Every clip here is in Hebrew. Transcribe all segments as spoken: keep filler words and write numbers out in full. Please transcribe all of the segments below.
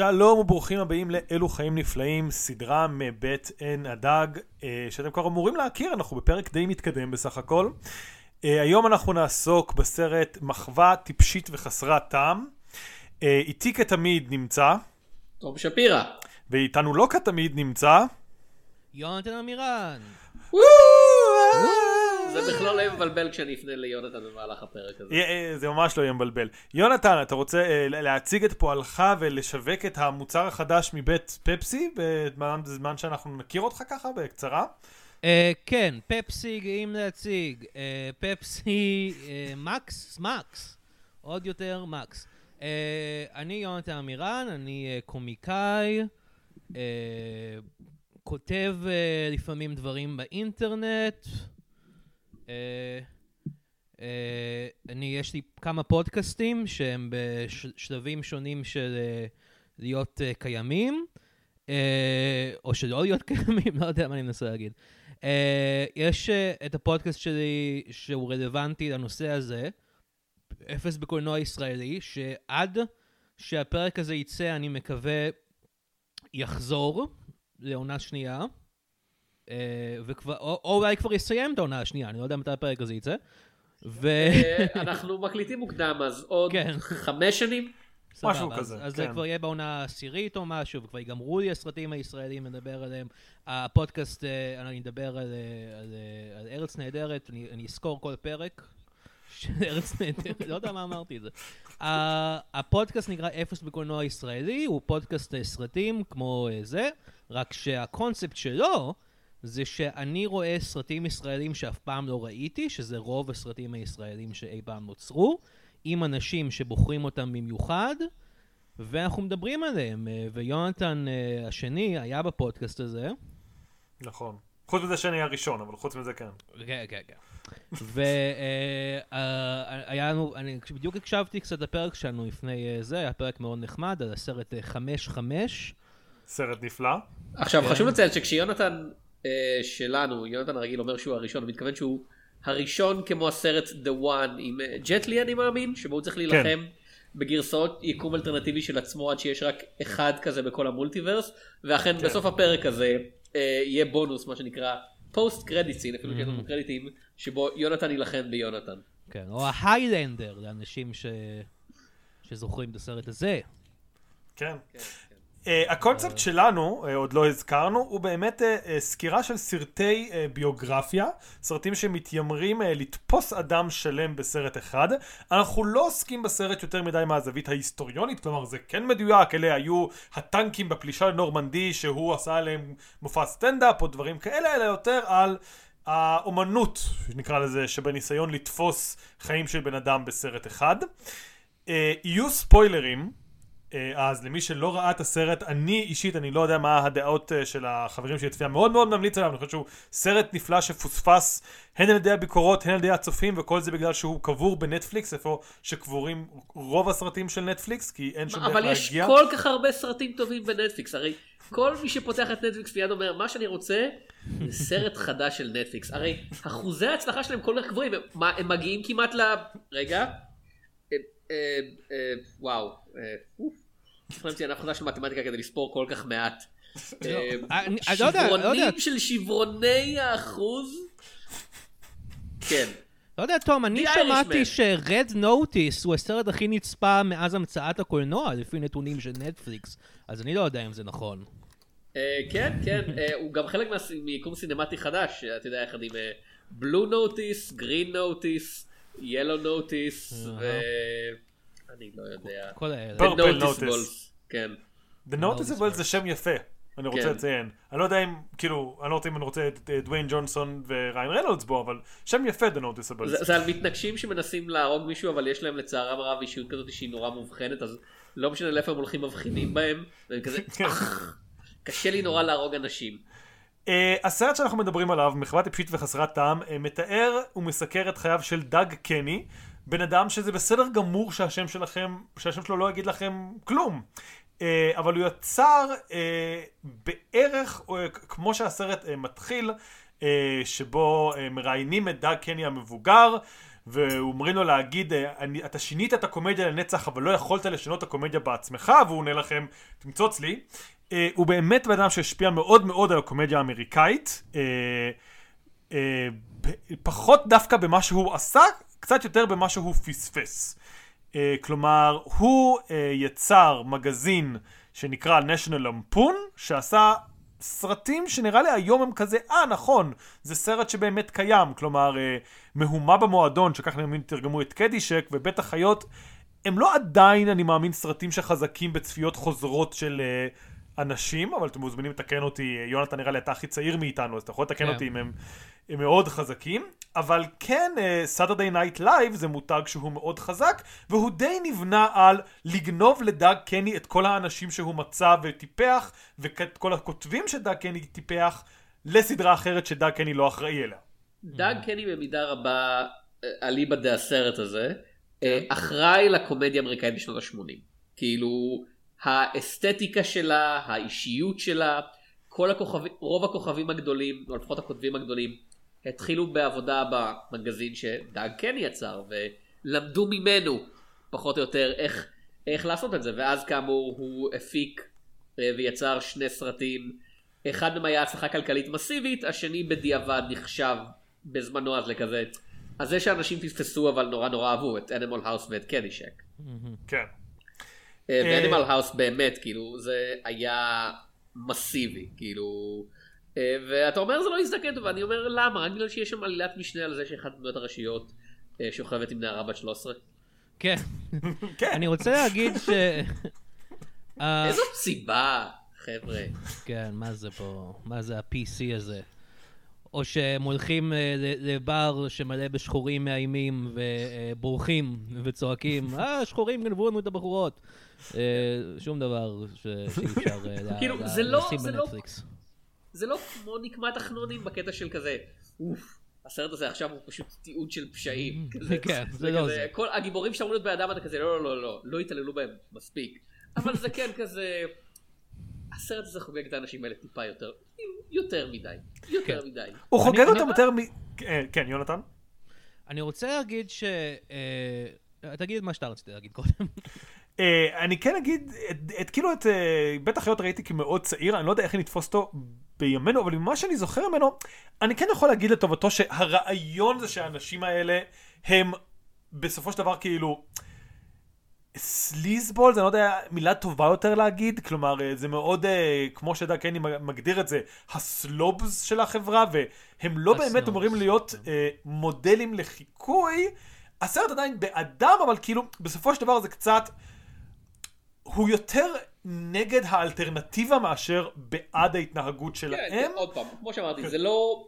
שלום וברוכים הבאים לאלו חיים נפלאים, סדרה מבית עין הדג, שאתם כבר אמורים להכיר, אנחנו בפרק די מתקדם בסך הכל. היום אנחנו נעסוק בסרט מחווה טיפשית וחסרת טעם. איתי כתמיד נמצא תום שפירא, ואיתנו לא כתמיד נמצא יונתן אמירן. זה בכלל לא יהיה מבלבל כשאני אפנה ליונתן במהלך הפרק הזה. זה ממש לא יהיה מבלבל. יונתן, אתה רוצה להציג את פועלך ולשווק את המוצר החדש מבית פפסי בזמן שאנחנו מכיר אותך ככה בקצרה? כן, פפסי גאים להציג. פפסי מקס, מקס. עוד יותר מקס. אני יונתן אמירן, אני קומיקאי, כותב לפעמים דברים באינטרנט, אני יש לי כמה פודקאסטים שהם בשלבים שונים של להיות קיימים או שלא להיות קיימים, לא יודע מה אני מנסה להגיד. יש את הפודקאסט שלי שהוא רלוונטי לנושא הזה, אפס בקולנוע ישראלי, שעד שהפרק הזה יצא אני מקווה יחזור לעונה שנייה, או אולי כבר יסיים את העונה השנייה, אני לא יודע מתי הפרק הזה יצא. אנחנו מקליטים מוקדם, אז עוד חמש שנים, משהו כזה. אז זה כבר יהיה בעונה עשירית או משהו, וכבר יגמרו לי הסרטים הישראלים לדבר עליהם. הפודקאסט, אני אדבר על ארץ נהדרת, אני אזכור כל פרק של ארץ נהדרת, לא יודע מה אמרתי את זה. הפודקאסט נקרא אפס בקולנוע ישראלי, הוא פודקאסט סרטים כמו זה, רק שהקונספט שלו זה שאני רואה סרטים ישראלים שאף פעם לא ראיתי, שזה רוב הסרטים הישראלים שאי פעם נוצרו, עם אנשים שבוחרים אותם במיוחד, ואנחנו מדברים עליהם. ויונתן השני היה בפודקאסט הזה. נכון. חוץ מזה שאני הראשון, אבל חוץ מזה כן. כן, כן, כן. והיה לנו, אני בדיוק הקשבתי קצת לפרק שלנו לפני זה, היה פרק מאוד נחמד על הסרט חמש חמש. סרט נפלא. עכשיו, חשוב לציין שכשיונתן שלנו, יונתן הרגיל אומר שהוא הראשון, מתכוון שהוא הראשון כמו הסרט The One עם ג'טלי, אני מאמין, שבו הוא צריך להילחם בגרסאות יקום אלטרנטיבי של עצמו עד שיש רק אחד כזה בכל המולטיברס, ואכן בסוף הפרק הזה יהיה בונוס, מה שנקרא פוסט קרדיטים, אפילו שיש לנו קרדיטים שבו יונתן יילחם ביונתן. כן, או ההיילנדר לאנשים שזוכרים את הסרט הזה. כן. הקונספט שלנו, עוד לא הזכרנו, הוא באמת סקירה של סרטי ביוגרפיה, סרטים שמתיימרים לתפוס אדם שלם בסרט אחד. אנחנו לא עוסקים בסרט יותר מדי מהזווית ההיסטוריונית, כלומר זה כן מדויק, אלה היו הטנקים בפלישה לנורמנדי שהוא עשה עליהם מופע סטנדאפ או דברים כאלה, אלא יותר על האומנות, נקרא לזה, שבניסיון לתפוס חיים של בן אדם בסרט אחד. יהיו ספוילרים, אז למי שלא ראה את הסרט, אני אישית, אני לא יודע מה הדעות של החברים שלי צפייה, מאוד מאוד ממליץ עליו, אני חושב שהוא סרט נפלא שפוספס, הן על ידי הביקורות, הן על ידי הצופים, וכל זה בגלל שהוא קבור בנטפליקס, איפה שקבורים רוב הסרטים של נטפליקס, כי אין שם דרך להגיע. אבל יש כל כך הרבה סרטים טובים בנטפליקס, הרי כל מי שפותח את נטפליקס מיד אומר, מה שאני רוצה, זה סרט חדש של נטפליקס, הרי אחוזי ההצלחה שלהם כל כך גבוהים, הם מגיעים כמעט ל... רגע, וואו, חלמתי ענף חדש של מתמטיקה כדי לספור כל כך מעט. שברונים של שברוני האחוז. כן. לא יודע, תום, אני שמעתי ש-Red Notice הוא הסרט הכי נצפה מאז המצאת הקולנוע, לפי נתונים של נטפליקס, אז אני לא יודע אם זה נכון. כן, כן, הוא גם חלק מיקום סינמטי חדש, אתה יודע, יחד עם Blue Notice, Green Notice, Yellow Notice, ו... אני לא יודע. כל האלה. Purple Notice. כן. The Noticeable זה שם יפה, אני רוצה לציין. אני לא יודע אם, כאילו, אני לא רוצה אם אני רוצה את דוויין ג'ונסון וריין רנולדס בו, אבל שם יפה The Noticeable. זה על מתנגשים שמנסים להרוג מישהו, אבל יש להם לצערם רב אישיות כזאת שהיא נורא מובחנת, אז לא משנה לאיפה הם הולכים מבחינים בהם, וכזה, קשה לי נורא להרוג אנשים. הסרט שאנחנו מדברים עליו, מחווה טיפשית וחסרת טעם, מתאר ומסקר את חייו של דאג קני, בן אדם שזה בסדר גמור שהשם שלכם, שהשם שלו לא יגיד לכם כלום. אבל הוא יצר בערך, כמו שהסרט מתחיל, שבו מראיינים את דאג קני המבוגר, ואומרים לו להגיד, אתה שינית את הקומדיה לנצח, אבל לא יכולת לשנות את הקומדיה בעצמך, והוא עונה לכם, תמצוץ לי. הוא באמת באדם שהשפיע מאוד מאוד על הקומדיה האמריקאית, פחות דווקא במה שהוא עשה, קצת יותר במה שהוא פספס. כלומר, הוא יצר מגזין שנקרא National Lampoon, שעשה סרטים שנראה לי היום הם כזה, אה נכון, זה סרט שבאמת קיים, כלומר, מהומה במועדון, שכך נאמין תרגמו את קדישק, ובית החיות, הם לא עדיין, אני מאמין, סרטים שחזקים בצפיות חוזרות של אנשים, אבל אתם מוזמנים לתקן אותי, יונתן נראה לי, אתה הכי צעיר מאיתנו, אז אתה יכול לתקן yeah. אותי אם הם, הם מאוד חזקים, אבל כן, Saturday Night Live זה מותג שהוא מאוד חזק, והוא די נבנה על לגנוב לדאג קני את כל האנשים שהוא מצא וטיפח, ואת כל הכותבים שדאג קני טיפח, לסדרה אחרת שדאג קני לא אחראי אליה. דאג קני במידה רבה, אליבא דה הסרט הזה, אחראי לקומדיה האמריקאית בשנות ה-שמונים. כאילו, האסתטיקה שלה, האישיות שלה, כל הכוכבים, רוב הכוכבים הגדולים, או לפחות הכותבים הגדולים, התחילו בעבודה במגזין שדאג קני יצר, ולמדו ממנו פחות או יותר איך, איך לעשות את זה, ואז כאמור הוא הפיק ויצר שני סרטים, אחד מהם היה הצלחה כלכלית מסיבית, השני בדיעבד נחשב בזמנו אז לכזה, אז זה שאנשים פספסו אבל נורא נורא אהבו את Animal House ואת קדישק. כן. ו-Animal House באמת, כאילו, זה היה מסיבי, כאילו, ואתה אומר זה לא יזדקן טוב, ואני אומר למה? רק בגלל שיש שם עלילת משנה על זה שאחת הדמויות הראשיות שוכבת עם נערה בת שלוש עשרה. כן. אני רוצה להגיד ש... איזו סיבה, חבר'ה. כן, מה זה פה? מה זה ה-פי סי הזה? או שהם הולכים לבר שמלא בשחורים מאיימים ובורחים וצועקים, אה, שחורים גנבו לנו את הבחורות. שום דבר שאפשר לשים בנטפליקס. זה לא כמו נקמת החנונים בקטע של כזה, אוף, הסרט הזה עכשיו הוא פשוט תיעוד של פשעים. כן, זה לא זה. כל הגיבורים שאמרו להיות באדם אתה כזה, לא, לא, לא, לא התעללו בהם מספיק. אבל זה כן כזה, הסרט הזה חוגג את האנשים האלה טיפה יותר, יותר מדי, יותר מדי. הוא חוגג אותם יותר מ... כן, יונתן? אני רוצה להגיד ש... תגיד את מה שאתה רציתי להגיד קודם. אני כן אגיד, כאילו את בית החיות ראיתי כמאוד צעיר, אני לא יודע איך נתפוס אותו בימינו, אבל ממה שאני זוכר ממנו, אני כן יכול להגיד לטובתו שהרעיון זה שהאנשים האלה הם בסופו של דבר כאילו סליזבול, זה אני לא יודע מילה טובה יותר להגיד, כלומר זה מאוד, כמו שדאג קני מגדיר את זה, הסלובס של החברה, והם לא באמת אמורים להיות מודלים לחיקוי, הסרט עדיין באדם, אבל כאילו בסופו של דבר זה קצת... הוא יותר נגד האלטרנטיבה מאשר בעד ההתנהגות שלהם. עוד פעם, כמו שאמרתי, זה לא...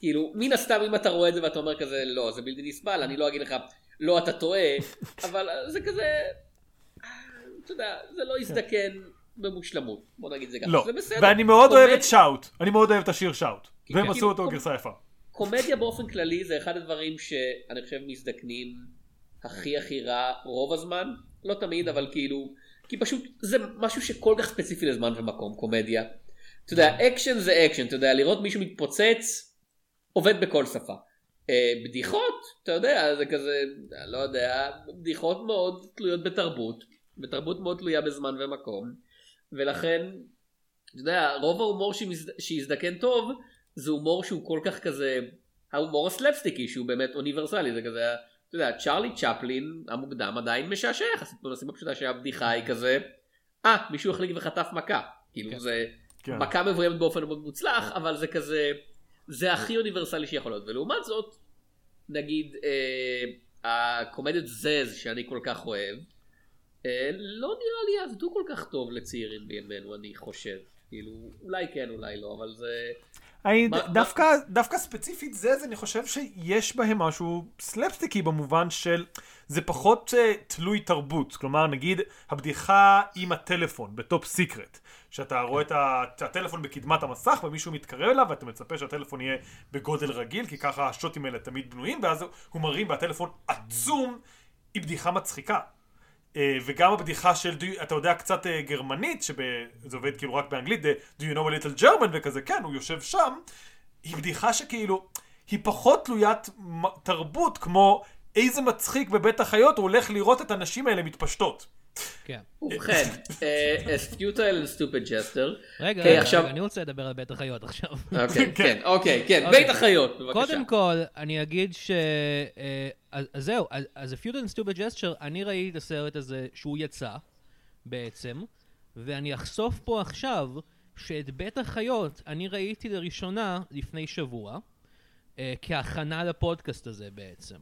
כאילו, מן הסתם אם אתה רואה את זה ואתה אומר כזה, לא, זה בלתי נסבל, אני לא אגיד לך, לא, אתה טועה, אבל זה כזה... אתה יודע, זה לא יזדקן במושלמות, בוא נגיד זה ככה. לא, ואני מאוד אוהב את שאוט, אני מאוד אוהב את השיר שאוט, והם עשו אותו גרסה יפה. קומדיה באופן כללי זה אחד הדברים שאני חושב מזדקנים הכי הכי רע רוב הזמן, לא תמיד, אבל כאילו, כי פשוט זה משהו שכל כך ספציפי לזמן ומקום, קומדיה. אתה יודע, אקשן זה אקשן, אתה יודע, לראות מישהו מתפוצץ, עובד בכל שפה. בדיחות, אתה יודע, זה כזה, לא יודע, בדיחות מאוד תלויות בתרבות, בתרבות מאוד תלויה בזמן ומקום, ולכן, אתה יודע, רוב ההומור שיזדקן טוב, זה הומור שהוא כל כך כזה, ההומור הסלפסטיקי, שהוא באמת אוניברסלי, זה כזה, אתה יודע, צ'רלי צ'פלין המוקדם עדיין משעשע, חסית בנסיבה פשוטה שהבדיחה היא כזה, אה, מישהו החליק וחטף מכה, כאילו זה מכה מבוימת באופן מאוד מוצלח, אבל זה כזה, זה הכי אוניברסלי שיכול להיות, ולעומת זאת, נגיד, הקומדיות זז שאני כל כך אוהב, לא נראה לי עבדו כל כך טוב לצעירים בימינו, אני חושב, כאילו, אולי כן, אולי לא, אבל זה... דווקא ספציפית זה, אני חושב שיש בהם משהו סלפסטיקי במובן של זה פחות תלוי תרבות, כלומר נגיד הבדיחה עם הטלפון בטופ סיקרט, שאתה רואה את הטלפון בקדמת המסך ומישהו מתקרב אליו ואתה מצפה שהטלפון יהיה בגודל רגיל כי ככה השוטים האלה תמיד בנויים ואז הוא מרים והטלפון עצום, היא בדיחה מצחיקה. וגם הבדיחה של, אתה יודע, קצת גרמנית, שזה עובד כאילו רק באנגלית, do you know a little German וכזה, כן, הוא יושב שם, היא בדיחה שכאילו, היא פחות תלוית תרבות, כמו איזה מצחיק בבית החיות הוא הולך לראות את הנשים האלה מתפשטות. כן. ובכן, סטיוטייל וסטופד ג'סטר. רגע, אני רוצה לדבר על בית החיות עכשיו. אוקיי, כן, אוקיי, כן, בית החיות, בבקשה. קודם כל, אני אגיד ש... אז זהו, אז סטיוטייל וסטופד ג'סטר, אני ראיתי את הסרט הזה שהוא יצא, בעצם, ואני אחשוף פה עכשיו שאת בית החיות אני ראיתי לראשונה לפני שבוע, כהכנה לפודקאסט הזה בעצם.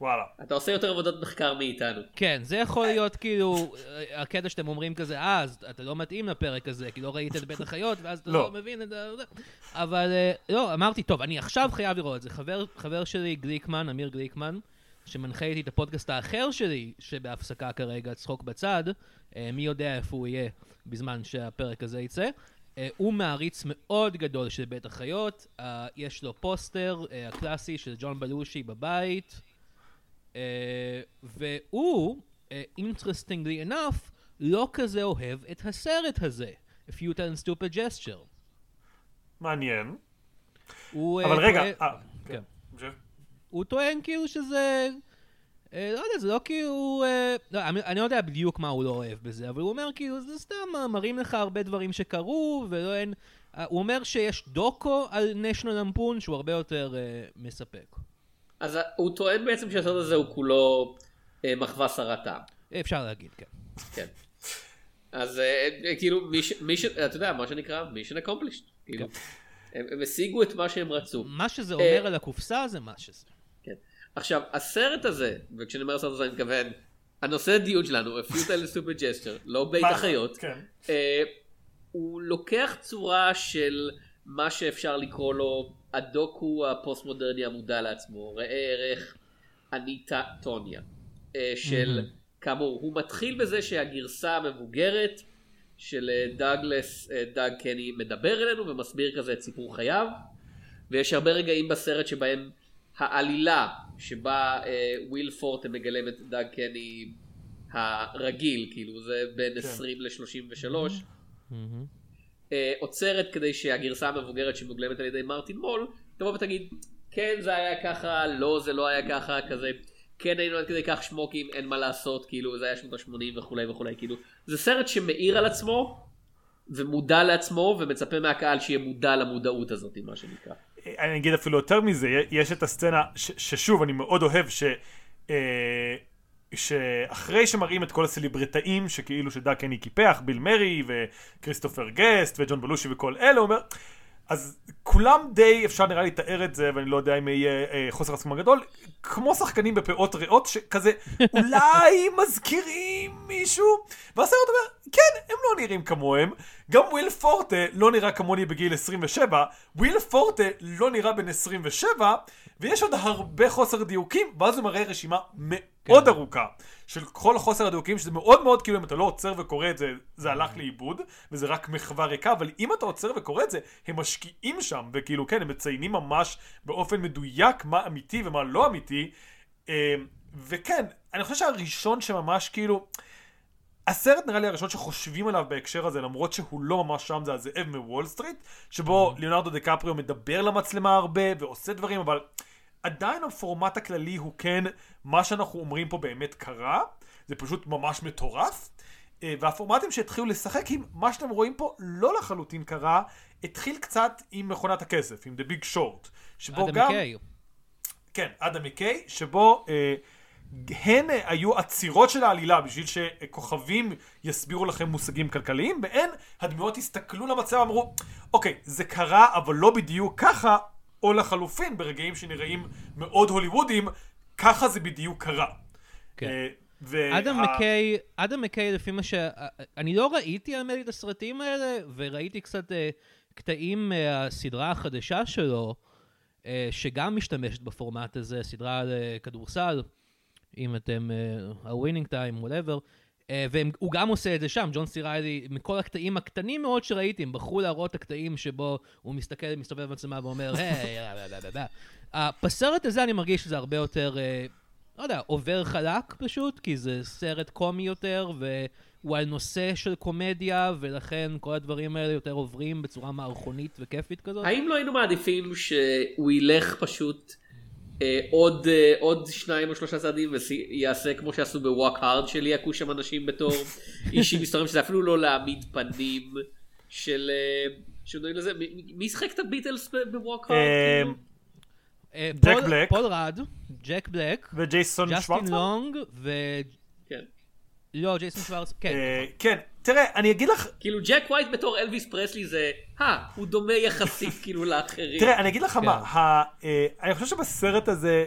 וואלה. אתה עושה יותר עבודות מחקר מאיתנו. כן, זה יכול להיות כאילו, הקטע שאתם אומרים כזה, אה, אתה לא מתאים לפרק הזה, כי לא ראית את בית החיות, ואז אתה לא מבין את זה. אבל לא, אמרתי, טוב, אני עכשיו חייב לראות את זה. חבר שלי, גליקמן, אמיר גליקמן, שמנחה איתי את הפודקאסט האחר שלי, שבהפסקה כרגע צחוק בצד, מי יודע איפה הוא יהיה בזמן שהפרק הזה יצא, הוא מעריץ מאוד גדול של בית החיות, יש לו פוסטר הקלאסי של ג'ון בלושי בבית, והוא, interestingly enough, לא כזה אוהב את הסרט הזה, A Futile and Stupid Gesture. מעניין. אבל רגע, כן. הוא טוען כאילו שזה, לא יודע, זה לא כאילו, לא, אני לא יודע בדיוק מה הוא לא אוהב בזה, אבל הוא אומר כאילו, זה סתם מראים לך הרבה דברים שקרו, ולא אין, הוא אומר שיש דוקו על National Lampoon שהוא הרבה יותר מספק. אז הוא טוען בעצם שהסרט הזה הוא כולו מחווה סרטה. אפשר להגיד, כן. כן. אז כאילו, אתה יודע, מה שנקרא, Mission Accomplished. כאילו, הם השיגו את מה שהם רצו. מה שזה אומר על הקופסה זה מה שזה. כן. עכשיו, הסרט הזה, וכשאני אומר הסרט הזה אני מתכוון, הנושא הדיון שלנו, A Futile Stupid Gesture, לא בית החיות, הוא לוקח צורה של מה שאפשר לקרוא לו הדוקו הפוסט-מודרני המודע לעצמו, ראה ערך אניטה טוניה, של כאמור, הוא מתחיל בזה שהגרסה המבוגרת של דאגלס, דאג קני מדבר אלינו ומסביר כזה את סיפור חייו, ויש הרבה רגעים בסרט שבהם העלילה שבה וויל פורטה מגלם את דאג קני הרגיל, כאילו זה בין עשרים ל-שלושים ושלוש, עוצרת כדי שהגרסה המבוגרת שמוגלמת על ידי מרטין מול תבוא ותגיד כן זה היה ככה, לא זה לא היה ככה, כזה כן היינו עד כדי כך שמוקים, אין מה לעשות, כאילו זה היה שנות ה-שמונים וכולי וכולי, כאילו זה סרט שמאיר על עצמו ומודע לעצמו ומצפה מהקהל שיהיה מודע למודעות הזאת, מה שנקרא. אני אגיד אפילו יותר מזה, יש את הסצנה ש- ששוב אני מאוד אוהב ש... אה... שאחרי שמראים את כל הסלבריטאים שכאילו שדאג קני קיפח, ביל מרי וכריסטופר גסט וג'ון בלושי וכל אלה, אומר אז כולם די אפשר נראה לי תאר את זה, ואני לא יודע אם יהיה אה, חוסר הסכמה גדול, כמו שחקנים בפאות ריאות שכזה אולי מזכירים מישהו, והסרט אומר כן, הם לא נראים כמוהם, גם וויל פורטה לא נראה כמוני בגיל עשרים ושבע, וויל פורטה לא נראה בן עשרים ושבע, ויש עוד הרבה חוסר דיוקים, ואז הוא מראה רשימה מאוד ארוכה של כל חוסר הדיוקים, שזה מאוד מאוד כאילו אם אתה לא עוצר וקורא את זה, זה הלך לאיבוד, וזה רק מחווה ריקה, אבל אם אתה עוצר וקורא את זה, הם משקיעים שם, וכאילו כן, הם מציינים ממש באופן מדויק מה אמיתי ומה לא אמיתי, וכן, אני חושב שהראשון שממש כאילו, הסרט נראה לי הראשון שחושבים עליו בהקשר הזה, למרות שהוא לא ממש שם, זה הזאב מוול סטריט, שבו ליאונרדו דקפריו מדבר למצלמה הרבה ועושה דברים, אבל עדיין הפורמט הכללי הוא כן, מה שאנחנו אומרים פה באמת קרה, זה פשוט ממש מטורף, והפורמטים שהתחילו לשחק עם מה שאתם רואים פה לא לחלוטין קרה, התחיל קצת עם מכונת הכסף, עם The Big Short, שבו גם... אדם מיקיי. כן, אדם מיקיי, שבו... הן היו עצירות של העלילה בשביל שכוכבים יסבירו לכם מושגים כלכליים, והן הדמויות הסתכלו למצב ואמרו אוקיי, זה קרה אבל לא בדיוק ככה, או לחלופין ברגעים שנראים מאוד הוליוודים ככה זה בדיוק קרה. כן. וה... אדם מקיי, אדם מקיי לפי מה שאני לא ראיתי את הסרטים האלה, וראיתי קצת קטעים מהסדרה החדשה שלו שגם משתמשת בפורמט הזה, סדרה על כדורסל אם אתם, הווינינג טיים, whatever, והוא גם עושה את זה שם, ג'ון סיריילי, מכל הקטעים הקטנים מאוד שראיתי, הם בחרו להראות הקטעים שבו הוא מסתכל, מסתובב במצלמה ואומר, היי, בסרט הזה אני מרגיש שזה הרבה יותר, לא יודע, עובר חלק פשוט, כי זה סרט קומי יותר, הוא על נושא של קומדיה, ולכן כל הדברים האלה יותר עוברים בצורה מערכונית וכיפית כזאת. האם לא היינו מעדיפים שהוא ילך פשוט אה, עוד, אה, עוד שניים או שלושה צעדים ויעשה כמו שעשו בווק הרד, שלי יקו שם אנשים בתור אישים מסתורים, שזה אפילו לא להעמיד פנים של... אה, שדועים לזה, מי שחק את הביטלס בווק הרד? אה... ג'ק בלק, פול רד, ג'ק בלק וג'ייסון שוורץ, ג'סטין לונג ו... כן. לא, ג'ייסון שוורץ, כן. כן, תראה, אני אגיד לך... כאילו ג'ק ווייט בתור אלוויס פרסלי זה, הוא דומה יחסית כאילו לאחרים. תראה, אני אגיד לך מה, אני חושב שבסרט הזה,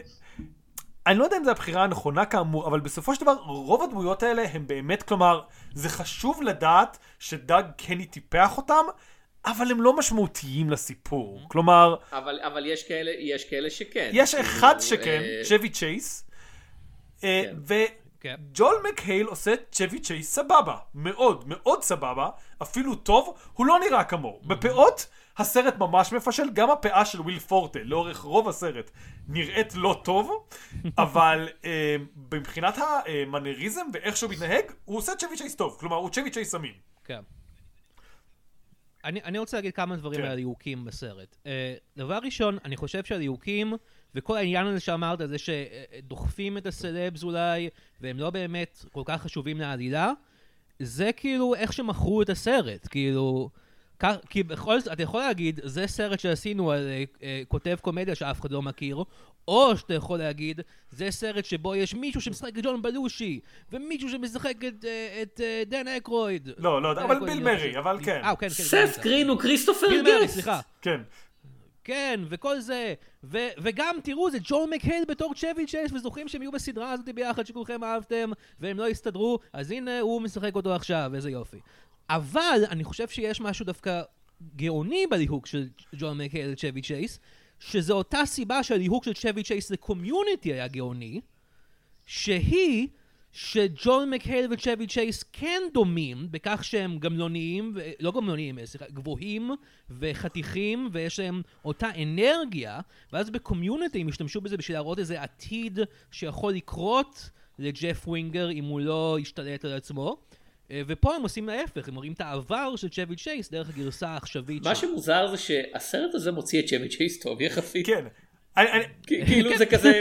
אני לא יודע אם זה הבחירה הנכונה כאמור, אבל בסופו של דבר רוב הדמויות האלה הם באמת, כלומר, זה חשוב לדעת שדאג קני טיפח אותם, אבל הם לא משמעותיים לסיפור. כלומר... אבל, אבל יש כאלה, יש כאלה שכן. יש אחד שכן, צ'בי צ'ייס, וג'ול מקהייל עושה צ'בי צ'ייס סבבה. מאוד, מאוד סבבה. אפילו טוב, הוא לא נראה כמוהו. בפאות, הסרט ממש מפשל. גם הפאה של וויל פורטה, לאורך רוב הסרט, נראית לא טוב, אבל מבחינת המנריזם ואיך שהוא מתנהג, הוא עושה צ'בי צ'ייס טוב. כלומר, הוא צ'בי צ'ייס אמין. כן. אני, אני רוצה להגיד כמה דברים כן. על הליהוקים בסרט. Uh, דבר ראשון, אני חושב שהליהוקים, וכל העניין הזה שאמרת, זה שדוחפים את הסלבס אולי, והם לא באמת כל כך חשובים לעלילה, זה כאילו איך שמכרו את הסרט. כאילו, כך, כי בכל, אתה יכול להגיד, זה סרט שעשינו על uh, uh, כותב קומדיה שאף אחד לא מכיר, או שאתה יכול להגיד, זה סרט שבו יש מישהו שמשחק את ג'ון בלושי, ומישהו שמשחק את, את, את דן אקרויד. לא, לא, אבל ביל מרי, אבל כן. אה, כן, כן. סף גרין הוא כריסטופר גסט. ביל מרי, סליחה. כן. כן, וכל זה. ו- וגם, תראו, זה ג'ול מקהייל בתור צ'בי צ'ייס, וזוכים שהם יהיו בסדרה הזאת ביחד שכולכם אהבתם, והם לא הסתדרו, אז הנה הוא משחק אותו עכשיו, איזה יופי. אבל אני חושב שיש משהו דווקא גאוני בליהוק של ג'ול מקהייל לצ'בי צ'ייס, שזו אותה סיבה שהליהוק של צ'בי צ'ייס לקומיוניטי היה גאוני, שהיא שג'ול מקהייל וצ'בי צ'ייס כן דומים, בכך שהם גמלוניים, לא גמלוניים, גבוהים וחתיכים, ויש להם אותה אנרגיה, ואז בקומיוניטי הם השתמשו בזה בשביל להראות איזה עתיד שיכול לקרות לג'ף ווינגר אם הוא לא ישתלט על עצמו. ופה הם עושים להפך, הם רואים את העבר של צ'בי צ'ייס דרך הגרסה העכשווית. מה שמוזר זה שהסרט הזה מוציא את צ'בי צ'ייס טוב יחסית. כן. כאילו זה כזה,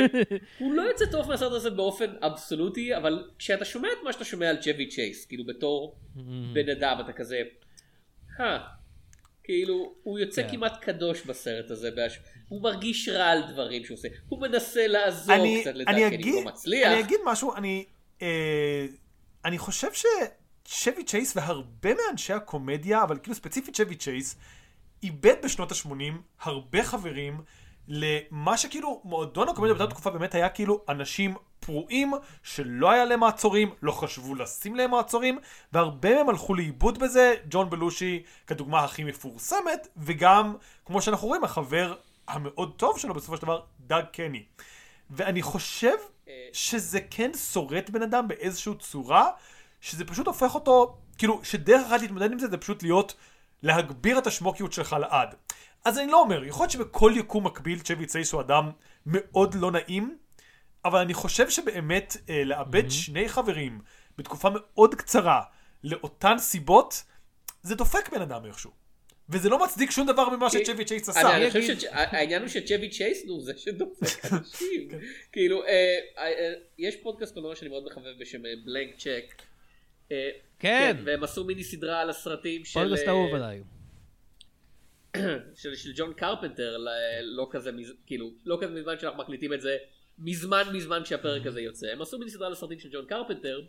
הוא לא יצא טוב מהסרט הזה באופן אבסולוטי, אבל כשאתה שומע את מה שאתה שומע על צ'בי צ'ייס, כאילו בתור בן אדם, אתה כזה, כאילו הוא יוצא כמעט קדוש בסרט הזה, הוא מרגיש רע על דברים שהוא עושה, הוא מנסה לעזור קצת לדעת, כי הוא לא מצליח. אני אגיד משהו, אני... אני חושב ש... צ'בי צ'ייס והרבה מאנשי הקומדיה, אבל כאילו ספציפית צ'בי צ'ייס, איבד בשנות ה-שמונים הרבה חברים למה שכאילו מועדון הקומדיה באותה תקופה באמת היה כאילו אנשים פרועים שלא היה להם מעצורים, לא חשבו לשים להם מעצורים, והרבה מהם הלכו לאיבוד בזה, ג'ון בלושי כדוגמה הכי מפורסמת, וגם כמו שאנחנו רואים החבר המאוד טוב שלו בסופו של דבר, דאג קני. ואני חושב שזה כן שורט בן אדם באיזושהי צורה, שזה פשוט הופך אותו, כאילו, שדרך אחת להתמודד עם זה, זה פשוט להיות, להגביר את השמוקיות שלך לעד. אז אני לא אומר, יכול להיות שבכל יקום מקביל, צ'בי צ'ייס הוא אדם מאוד לא נעים, אבל אני חושב שבאמת, אה, לאבד mm-hmm. שני חברים, בתקופה מאוד קצרה, לאותן סיבות, זה דופק בן אדם איכשהו. וזה לא מצדיק שום דבר ממה שצ'בי צ'ייס עשה. אני חושב שהעניין הוא שצ'בי צ'ייס הוא זה שדופק אנשים. כאילו, יש פודקאסט קולנוע שאני מאוד מחבב בשם בלנק צ'ק, כן, והם עשו מיני סדרה על הסרטים של פודקאסט אהוב עליי של ג'ון קרפנטר, לא כזה כאילו לא כזה מזמן שאנחנו מקליטים את זה, מזמן מזמן שהפרק הזה יוצא, הם עשו מיני סדרה על הסרטים של ג'ון קרפנטר,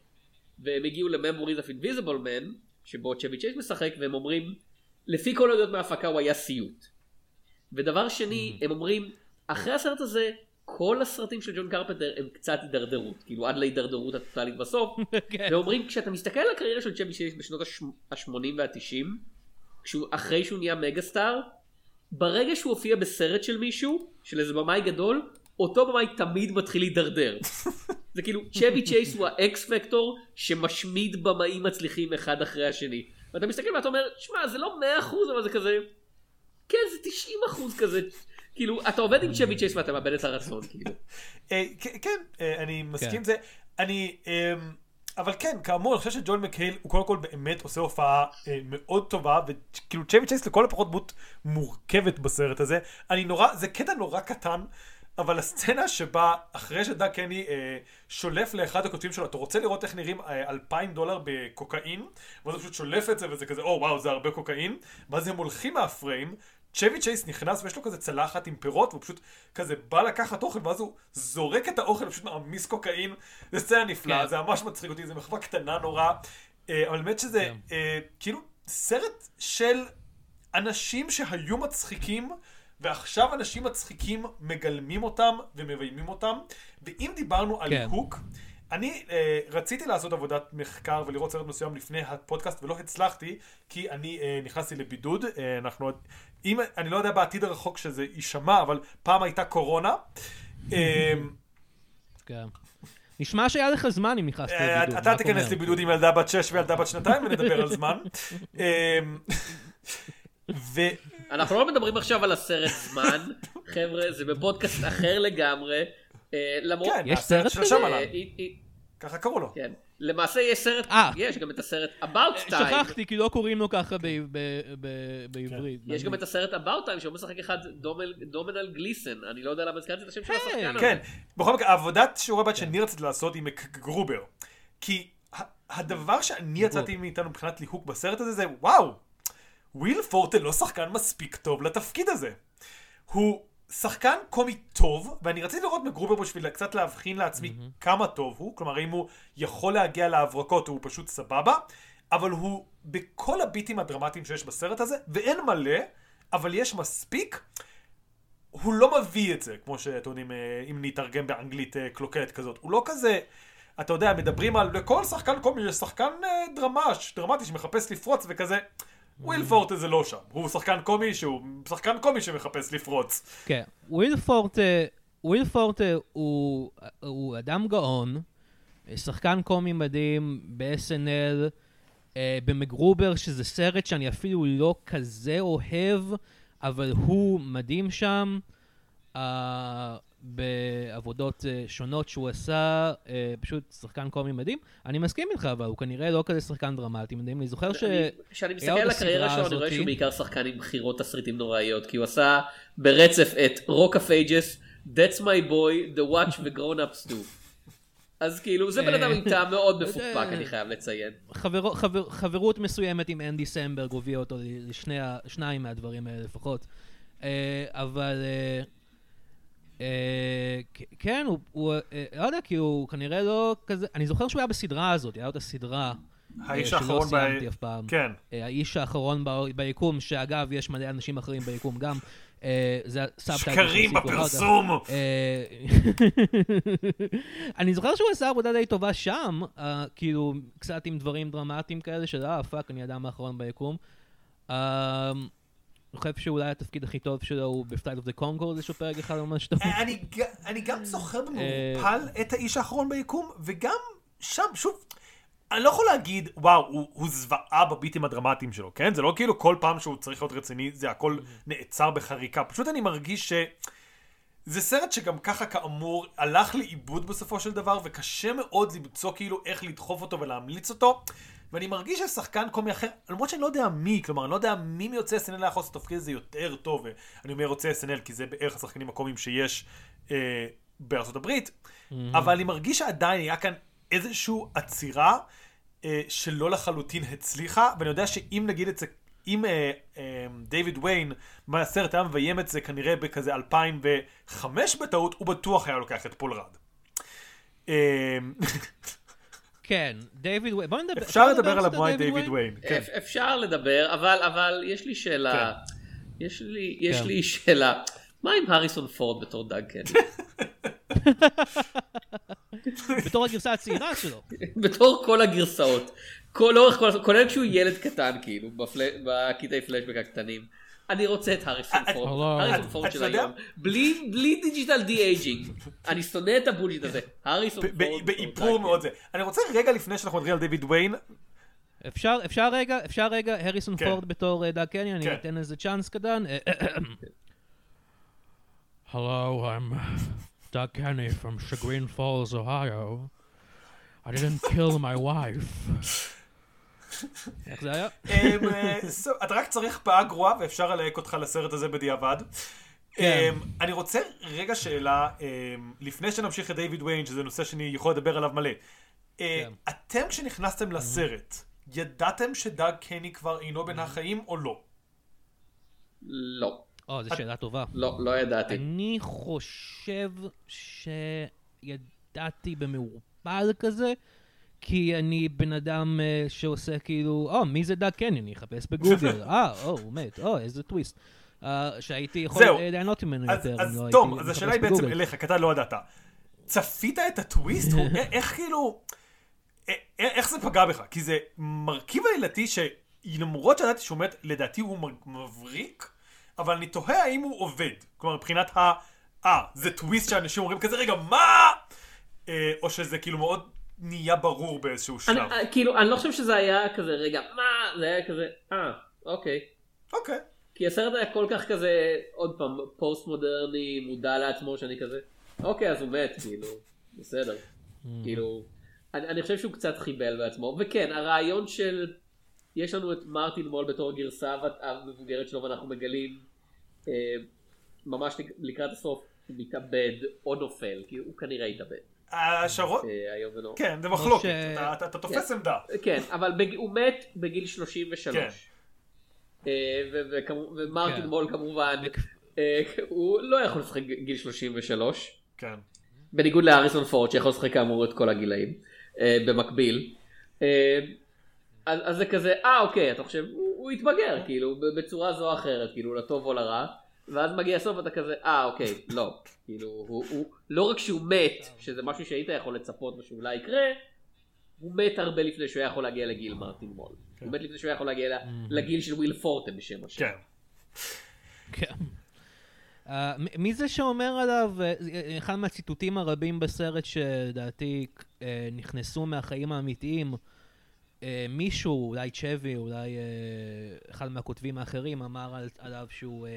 והם הגיעו ל-Memories of Invisible Man שבו צ'בי צ'ייס משחק, והם אומרים לפי כל הודעות מההפקה הוא היה סיוט. ודבר שני, הם אומרים אחרי הסרט הזה כל הסרטים של ג'ון קרפנטר הם קצת הידרדרות, כאילו עד להידרדרות הטוטלית בסוף, ואומרים כשאתה מסתכל על הקריירה של צ'בי צ'ייס בשנות ה-שמונים וה-תשעים, אחרי שהוא נהיה מגה-סטאר, ברגע שהוא הופיע בסרט של מישהו, של איזה במאי גדול, אותו במאי תמיד מתחיל להידרדר. זה כאילו, צ'בי צ'ייס הוא האקס-פקטור שמשמיד במאים מצליחים אחד אחרי השני. ואתה מסתכל ואתה אומר, שמע, זה לא מאה אחוז, אבל זה כזה, כן, זה תשעים אחוז כזה. כאילו, אתה עובד עם צ'בי צ'ייס ואתה מאבד את הרצון, כאילו. כן, אני מסכים זה. אני אבל כן, כאמור, אני חושב שג'ול מקהיל הוא קודם כל באמת עושה הופעה אה, מאוד טובה, וכאילו צ'בי צ'ייס לכל הפחות דמות מורכבת בסרט הזה. אני נורא, זה קטע נורא קטן, אבל הסצנה שבה אחרי שדאג קני אה, שולף לאחד הכותבים שלו, אתה רוצה לראות איך נראים אה, אלפיים דולר בקוקאין, ואז הוא פשוט שולף את זה וזה כזה, או וואו, זה הרבה קוקאין, ואז הם הולכים מהפריים, צ'בי צ'ייס נכנס ויש לו כזה צלחת עם פירות, והוא פשוט כזה בא לקחת אוכל, ואז הוא זורק את האוכל ופשוט מעמיס קוקאין. זה סצנה נפלאה, זה ממש מצחיק אותי, זה מחווה קטנה נורא, אבל באמת שזה כאילו סרט של אנשים שהיו מצחיקים, ועכשיו אנשים מצחיקים מגלמים אותם ומביימים אותם. ואם דיברנו על הוק, אני אה, רציתי לעשות עבודת מחקר ולראות סרט מסוים לפני הפודקאסט ולא הצלחתי, כי אני אה, נכנסתי לבידוד. אה, אנחנו, אם, אני לא יודע בעתיד הרחוק שזה יישמע, אבל פעם הייתה קורונה. אה, כן. נשמע שהיה לך זמן אם נכנסת לבידוד. אתה תיכנס לבידוד עם ילדה בת שש וילדה בת שנתיים ונדבר על זמן. אה, ו... אנחנו לא מדברים עכשיו על הסרט זמן, חבר'ה, זה בפודקאסט אחר לגמרי. למרות, יש סרט כזה? ככה קראו לו. למעשה יש סרט, יש גם את הסרט About Time. שכחתי, כי לא קוראים לו ככה בעברית. יש גם את הסרט About Time, שאומר שחק אחד דומנל גליסן, אני לא יודע למה הזכרתי את השם של השחקן. כן, בכל מקרה, העבודת שיעורי בית שאני רציתי לעשות היא מקגרובר, כי הדבר שאני יצאתי מאיתנו מבחינת ליהוק בסרט הזה זה, וואו, וויל פורטה לא שחקן מספיק טוב לתפקיד הזה. הוא... שחקן קומי טוב, ואני רציתי לראות מגרובר בשביל קצת להבחין לעצמי mm-hmm. כמה טוב הוא, כלומר אם הוא יכול להגיע להברקות הוא פשוט סבבה, אבל הוא בכל הביטים הדרמטיים שיש בסרט הזה, ואין מלא, אבל יש מספיק, הוא לא מביא את זה, כמו שאתם יודעים, אם נתרגם באנגלית קלוקט כזאת, הוא לא כזה, אתה יודע, מדברים על לכל שחקן קומי, יש שחקן דרמש, דרמטי שמחפש לפרוץ וכזה... וויל פורטה זה לא שם, הוא שחקן קומי שהוא שחקן קומי שמחפש לפרוץ. כן, וויל פורטה, וויל פורטה הוא, הוא אדם גאון, שחקן קומי מדהים ב-אס אן אל, אה, במגרובר, שזה סרט שאני אפילו לא כזה אוהב, אבל הוא מדהים שם, אה, בעבודות אה, שונות שהוא עשה, אה, פשוט שחקן קומי מדהים. אני מסכים איתך, אבל הוא כנראה לא כזה שחקן דרמטי מדהים. אני זוכר ש... כשאני מסתכל על הקריירה שלו, אני רואה שהוא בעיקר שחקן עם בחירות תסריטים נוראיות, כי הוא עשה ברצף את Rock of Ages, That's My Boy, The Watch ו-Grown-Ups Too. אז כאילו, זה בן אדם איתה מאוד מפוקפק, אני חייב לציין. חברו, חבר, חברות מסוימת עם אנדי סמברג הובילה אותו לשניים מהדברים האלה לפחות. אה, אבל... אה, כן, הוא, לא יודע, כי הוא כנראה לא כזה, אני זוכר שהוא היה בסדרה הזאת, היה אותה סדרה שלא סיימתי אף פעם. האיש האחרון ביקום, שאגב, יש מלא אנשים אחרים ביקום גם. שקרים בפרסום! אני זוכר שהוא עשה עבודה די טובה שם, כאילו קצת עם דברים דרמטיים כאלה, שלא, פאק, אני אדם האחרון ביקום. אני חושב שאולי התפקיד הכי טוב שלו הוא בפלייט אוף דה קונגורד, איזשהו פרק אחד ממש טוב. אני גם זוכר במורפל את האיש האחרון ביקום, וגם שם, שוב, אני לא יכול להגיד, וואו, הוא זוועה בביטים הדרמטיים שלו, כן? זה לא כאילו כל פעם שהוא צריך להיות רציני, זה הכל נעצר בחריקה. פשוט אני מרגיש ש... זה סרט שגם ככה כאמור הלך לאיבוד בסופו של דבר, וקשה מאוד למצוא כאילו איך לדחוף אותו ולהמליץ אותו. ואני מרגיש ששחקן קומי אחר, למרות שאני לא יודע מי, כלומר, אני לא יודע מי מיוצא אס אן אל להחוס את התפקיד הזה יותר טוב, ואני אומר יוצא אס אן אל כי זה בערך השחקנים הקומיים שיש אה, בארצות הברית, mm-hmm. אבל אני מרגיש שעדיין היה כאן איזשהו עצירה אה, שלא לחלוטין הצליחה, ואני יודע שאם נגיד את זה, אם אה, אה, דיוויד וויין מהסרט היה מביים את זה כנראה בכזה אלפיים וחמש בטעות, הוא בטוח היה לוקח את פול רד. אה... כן, דיוויד וויין. אפשר לדבר על המועד דיוויד וויין. אפשר לדבר, אבל יש לי שאלה. יש לי שאלה. מה עם הריסון פורד בתור דאג קני? בתור הגרסה הצעירה שלו. בתור כל הגרסאות. כולל כשהוא ילד קטן, כאילו, בכיתה פלשבק הקטנים. אני רוצה את הריסון פורד. הריסון פורד של היום. בלי דיג'יטל די-אייג'ינג. אני שונא את הבולשיט הזה. הריסון פורד. באיפור מאוד זה. אני רוצה רגע לפני שאנחנו מדברים על דיוויד וויין. אפשר רגע, אפשר רגע, הריסון פורד בתור דאג קני, אני אתן איזה צ'אנס קטן. Hello, I'm Doug Kenney from Chagrin Falls, Ohio. I didn't kill my wife. איך זה היה? אתה רק צריך פאה גרועה ואפשר להעיק אותך לסרט הזה בדיעבד. אני רוצה רגע שאלה לפני שנמשיך את דיוויד ויין, שזה נושא שאני יכול לדבר עליו מלא. אתם כשנכנסתם לסרט ידעתם שדאג קני כבר אינו בין החיים או לא? לא. או, זו שאלה טובה. לא, לא ידעתי. אני חושב שידעתי במעורפל כזה, כי אני בן אדם שעושה כאילו, או, מי זה דאג קני? אני אחפש בגוגל. אה, או, הוא מת. או, איזה טוויסט. שהייתי יכול לענות ממנו יותר. אז תום, אז השאלה היא בעצם אליך, כי אתה לא ידעת. צפית את הטוויסט? איך כאילו... איך זה פגע בך? כי זה מרכיב עלילתי שלמרות שידעתי שהוא מת, לדעתי הוא מבריק, אבל אני תוהה האם הוא עובד. כלומר, מבחינת ה... אה, זה טוויסט שאנשים אומרים כזה, רגע, מה? או שזה כאילו מאוד נהיה ברור באיזשהו שלב. כאילו, אני לא חושב שזה היה כזה, רגע, מה? זה היה כזה, אה, אוקיי. אוקיי. כי הסרט היה כל כך כזה, עוד פעם, פוסט-מודרני, מודע לעצמו, שאני כזה, אוקיי, אז הוא מת, כאילו, בסדר. כאילו... אני, אני חושב שהוא קצת חיבל בעצמו, וכן, הרעיון של, יש לנו את מרטין מול בתור גרסה המבוגרת שלו, ואנחנו מגלים, אה, ממש לקראת הסוף, הוא מתאבד או נופל, כי הוא כנראה התאבד. השרות? אה, היום ונורא. כן, זה מחלוקת, ש... אתה, אתה, אתה תופס כן, עמדה. כן, אבל בג... הוא מת בגיל שלושים ושלוש. כן. אה, ו- ו- ו- ומרטין כן. מול כמובן, אה, הוא לא יכול לשחק גיל שלושים ושלוש. כן. בניגוד להריסון פורד, שיכול לשחק כאמור את כל הגילאים. במקביל, אז זה כזה, אה אוקיי, אתה חושב, הוא יתבגר, כאילו, בצורה זו או אחרת, כאילו, לטוב או לרע, ואז מגיע סוף ואתה כזה, אה אוקיי, לא, כאילו, לא רק שהוא מת, שזה משהו שהיית יכול לצפות ושאולי יקרה, הוא מת הרבה לפני שהוא יכול להגיע לגיל מרטין מול, הוא מת לפני שהוא יכול להגיע לגיל של וויל פורטה בשם השם. כן. Uh, מי זה שאומר עליו, uh, אחד מהציטוטים הרבים בסרט שדעתי uh, נכנסו מהחיים האמיתיים, uh, מישהו, אולי צ'בי, אולי uh, אחד מהכותבים האחרים אמר על, עליו שהוא uh,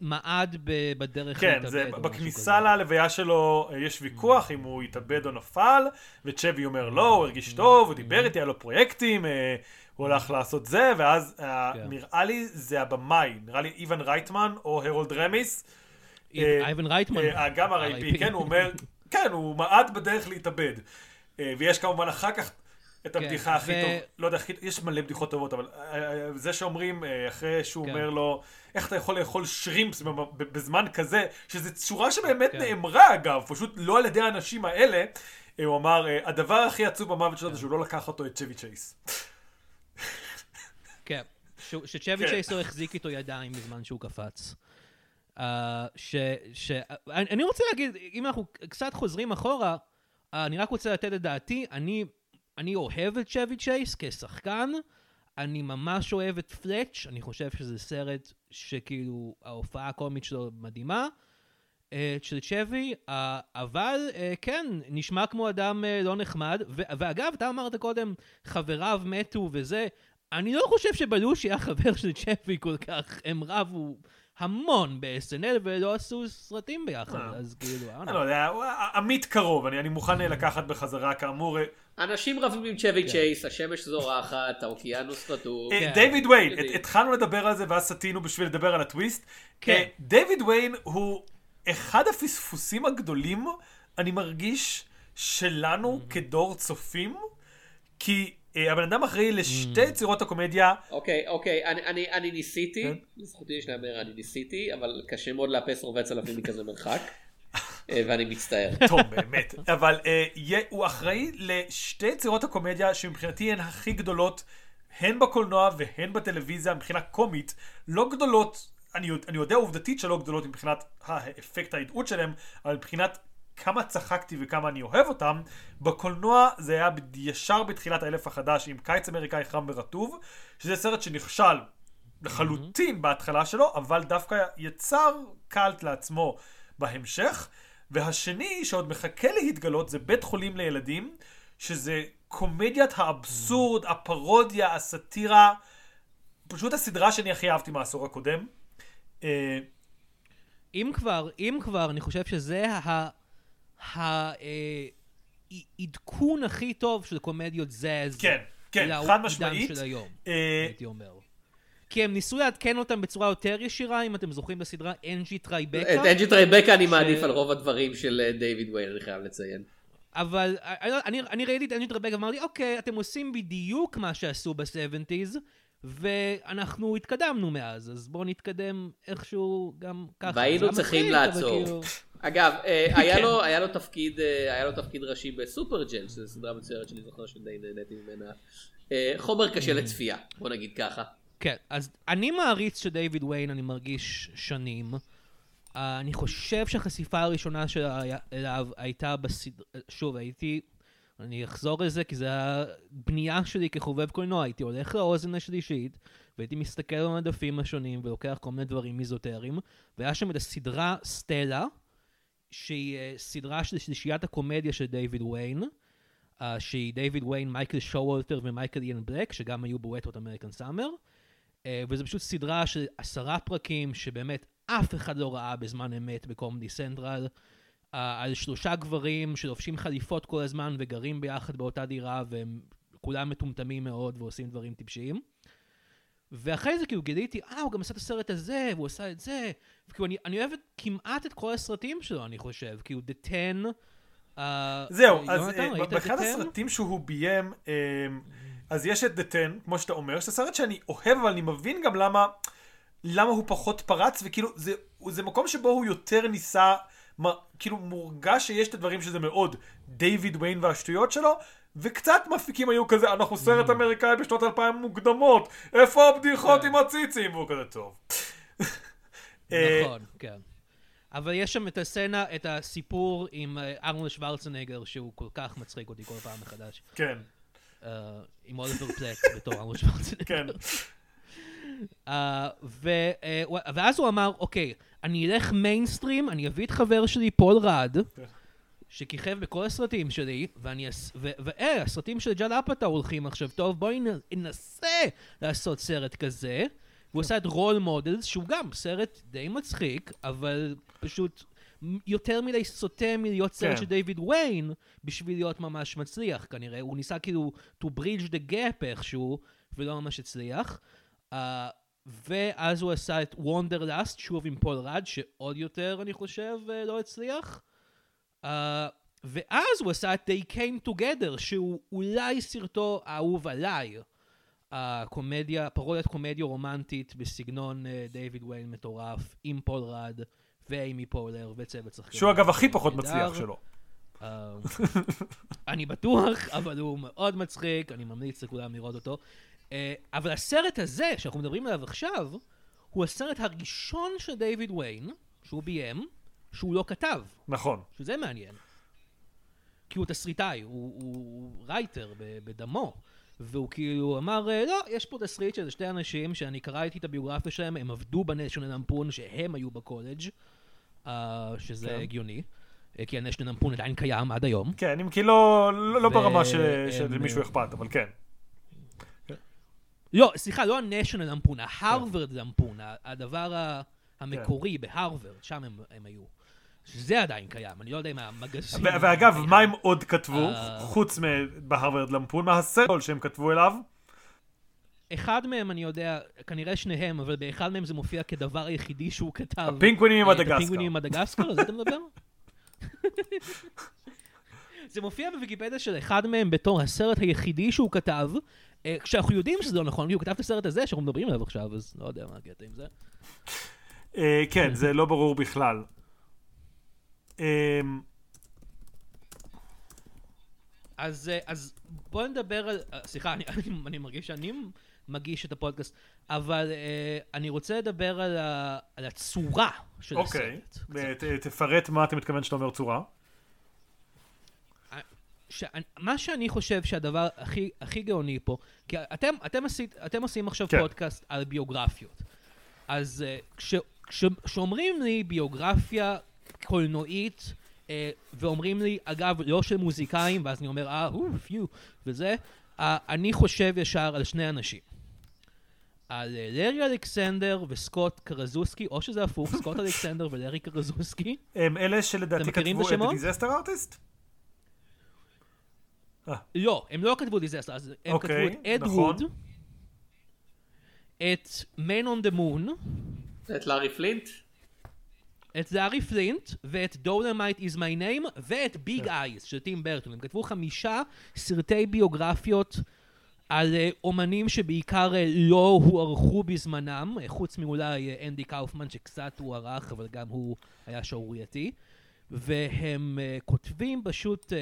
מעד ב- בדרך כן, להתאבד. זה, בכניסה ללוויה שלו יש ויכוח mm-hmm. אם הוא התאבד או נפל, וצ'בי אומר לא, הוא הרגיש mm-hmm. טוב, הוא דיבר mm-hmm. איתי, היה לו פרויקטים, uh, הוא הולך לעשות זה, ואז נראה לי זה הבמאי, נראה לי איוון רייטמן או הרולד רמיס. איוון רייטמן. גם הרי פי, כן, הוא אומר, כן, הוא מעט בדרך להתאבד. ויש כמובן אחר כך את הבדיחה הכי טוב, לא יודע, יש מלא בדיחות טובות, אבל זה שאומרים אחרי שהוא אומר לו, איך אתה יכול לאכול שרימפס בזמן כזה, שזו צורה שבאמת נאמרה אגב, פשוט לא על ידי האנשים האלה, הוא אמר, הדבר הכי עצוב במוות שלו זה שהוא לא לקח אותו את צ'בי צ'ייס. כן, שצ'בי צ'ייסר החזיק איתו ידיים בזמן שהוא קפץ. אני רוצה להגיד, אם אנחנו קצת חוזרים אחורה, אני רק רוצה לתת את דעתי, אני אוהב את צ'בי צ'ייס כשחקן, אני ממש אוהב את פלץ', אני חושב שזה סרט שכאילו ההופעה הקומית שלו מדהימה, של צ'בי, אבל כן, נשמע כמו אדם לא נחמד, ואגב, אתה אמרת קודם, חבריו מתו וזה, אני לא חושב שבלושי היה חבר של צ'בי כל כך, הם רבו המון ב-אס אן אל ולא עשו סרטים ביחד, אז כאילו... אני לא יודע, עמית קרוב, אני מוכן לקחת בחזרה כאמור. אנשים רבים עם צ'בי צ'ייס, השמש זורחת, האוקיינוס רטוב. דיוויד ויין, התחלנו לדבר על זה ואז סטינו בשביל לדבר על הטוויסט. דיוויד ויין הוא אחד הפספוסים הגדולים, אני מרגיש, שלנו כדור צופים, כי... הבן אדם אחראי לשתי יצירות הקומדיה. אוקיי, אוקיי, אני ניסיתי, לזכותי יש להאמר, אני ניסיתי, אבל קשה מאוד לאפס רובץ אלפים מכזה מרחק, ואני מצטער. טוב, באמת. אבל הוא אחראי לשתי יצירות הקומדיה, שמבחינתי הן הכי גדולות, הן בקולנוע והן בטלוויזיה, מבחינה קומית, לא גדולות, אני יודע עובדתית שלא גדולות מבחינת האפקט ההדעות שלהם, אבל מבחינת... כמה צחקתי וכמה אני אוהב אותם. בקולנוע זה היה ישר בתחילת האלף החדש עם קיץ אמריקאי חם ורטוב, שזה סרט שנכשל לחלוטין בהתחלה שלו, אבל דווקא יצר קלט לעצמו בהמשך. והשני שעוד מחכה להתגלות זה בית חולים לילדים, שזה קומדיית האבסורד, הפרודיה, הסתירה, פשוט הסדרה שאני הכי אהבתי מהעשור הקודם. אם כבר, אם כבר, אני חושב שזה ה... העדכון הכי טוב של קומדיות זז. כן, כן, חד משמעית. לעידן של היום, הייתי אומר. כי הם ניסו לעדכן אותם בצורה יותר ישירה, אם אתם זוכרים לסדרה אנג'י טרייבקה. את אנג'י טרייבקה אני מעדיף על רוב הדברים של דיוויד ויין, אני חייב לציין. אבל אני ראיתי את אנג'י טרייבקה ואמרתי, אוקיי, אתם עושים בדיוק מה שעשו ב-שבעים ואנחנו התקדמנו מאז, אז בואו נתקדם איכשהו גם ככה. והיינו צריכים לעצור. אגב, היה לו תפקיד היה לו תפקיד ראשי בסופר ג'ל, שזו סדרה מצוירת שאני זוכר שדי נהניתי ממנה. חומר קשה לצפייה, בוא נגיד ככה. כן, אז אני מעריץ שדייוויד ויין, אני מרגיש שנים. אני חושב שהחשיפה הראשונה אליו הייתה בסדרה, שוב, הייתי... אני אחזור לזה, כי זה הבנייה שלי כחובב קולנוע. הייתי הולך לאוזן השלישית, והייתי מסתכל על המדפים השונים, ולוקח כל מיני דברים איזוטריים, והיה שם את הסדרה סטלה, שהיא סדרה של שלישיית הקומדיה של דיוויד ויין, שהיא דיוויד ויין, מייקל שואוולטר ומייקל איין בלק, שגם היו בווטרות אמריקן סאמר, וזו פשוט סדרה של עשרה פרקים, שבאמת אף אחד לא ראה בזמן אמת בקומדי סנטרל, Uh, על שלושה גברים שלובשים חליפות כל הזמן וגרים ביחד באותה דירה, והם כולם מטומטמים מאוד ועושים דברים טיפשיים. ואחרי זה כאילו גיליתי, אה, הוא גם עשה את הסרט הזה, והוא עשה את זה. וכאילו אני, אני אוהבת כמעט את כל הסרטים שלו, אני חושב. כאילו, The Ten... Uh, זהו, אז uh, באחד הסרטים שהוא ביים, um, אז יש את The Ten, כמו שאתה אומר, שזה סרט שאני אוהב, אבל אני מבין גם למה, למה הוא פחות פרץ, וכאילו, זה, זה מקום שבו הוא יותר ניסה... מה, כאילו מורגש שיש את הדברים שזה מאוד דיוויד ויין והשטויות שלו, וקצת מפיקים היו כזה, אנחנו סרט אמריקאי בשנות אלפיים מוקדמות, איפה הבדיחות עם הציצים? והוא כזה טוב. נכון, כן. אבל יש שם את הסצנה, את הסיפור עם ארנולד שוורצנגר, שהוא כל כך מצחיק אותי כל פעם מחדש. כן. עם אוליבר פלט בתור ארנולד שוורצנגר. כן. ואז הוא אמר, אוקיי, אני אלך מיינסטרים, אני אביא את חבר שלי פול רד, שכיכב בכל הסרטים שלי, ואה, הסרטים של ג'אד אפאטאו הולכים עכשיו, טוב, בואי ננסה לעשות סרט כזה, והוא עושה את רול מודלס, שהוא גם סרט די מצחיק, אבל פשוט יותר מדי סוטה מלהיות סרט של דיוויד ויין, בשביל להיות ממש מצליח כנראה, הוא ניסה כאילו to bridge the gap איכשהו, ולא ממש הצליח. Uh, ואז הוא עשה את וונדרלאסט, שוב עם פול רד, שעוד יותר אני חושב uh, לא הצליח. Uh, ואז הוא עשה את They Came Together, שהוא אולי סרטו האהוב עליי. Uh, קומדיה, פרוליית קומדיה רומנטית בסגנון uh, דיוויד ויין מטורף, עם פול רד ואימי פולר וצוות שחקנים. שהוא אגב הכי פחות מצליח שלו. Uh, אני בטוח, אבל הוא מאוד מצחיק, אני ממליץ לכולם לראות אותו. אבל הסרט הזה, שאנחנו מדברים עליו עכשיו, הוא הסרט הראשון של דיוויד ויין, שהוא ביים, שהוא לא כתב. נכון. שזה מעניין. כי הוא תסריטאי, הוא רייטר בדמו, והוא כאילו אמר, לא, יש פה תסריט של שתי אנשים שאני קראתי את הביוגרפיה שלהם, הם עבדו בנשיונל למפון שהם היו בקולג', שזה הגיוני, כי הנשיונל למפון עדיין קיים עד היום. כן, אם כי לא ברמה שמישהו אכפת, אבל כן. לא, סליחה, לא הנשיונל למפון, ההרווארד למפון, הדבר המקורי בהרווארד, שם הם היו. שזה עדיין קיים, אני לא יודע אם המגזין... ואגב, מה הם עוד כתבו, חוץ מהרווארד למפון, מה הסרט שהם כתבו אליו? אחד מהם, אני יודע, כנראה שניהם, אבל באחד מהם זה מופיע כדבר היחידי שהוא כתב... הפינגווינים ממדגסקר. הפינגווינים ממדגסקר, על זה אתה מדבר? זה מופיע בוויקיפדיה של אחד מהם בתור הסרט היחידי שהוא כתב, כשאנחנו יודעים שזה לא נכון, כי הוא כתב את הסרט הזה שאנחנו מדברים עליו עכשיו, אז לא יודע מה הקטע עם זה. כן, זה לא ברור בכלל. אז בואו נדבר על... סליחה, אני מרגיש שאני מגיש את הפודקאסט, אבל אני רוצה לדבר על הצורה של הסרט. אוקיי, תפרט מה אתה מתכוון שאתה אומר צורה. מה שאני חושב שהדבר הכי, הכי גאוני פה, כי אתם, אתם עשית, אתם עושים עכשיו פודקאסט על ביוגרפיות. אז, כש, כש, שאומרים לי ביוגרפיה קולנועית, ואומרים לי, אגב, לא של מוזיקאים, ואז אני אומר, אה, אוף, יו, וזה, אני חושב ישר על שני אנשים. על לרי אלכסנדר וסקוט קרזוסקי, או שזה הפוך, סקוט אלכסנדר ולרי קרזוסקי. הם אלה שלדעתי כתבו את דיזסטר ארטיסט? לא, הם לא כתבו דיזסטר, הם כתבו את אד ווד, את Man on the Moon, את לארי פלינט, את לארי פלינט, ואת Dolomite is my name, ואת Big Eyes של טים ברטון. הם כתבו חמישה סרטי ביוגרפיות על אומנים שבעיקר לא הוערכו בזמנם, חוץ מאולי אנדי קאופמן שקצת הוא ערך, אבל גם הוא היה שעורייתי. והם כותבים פשוט,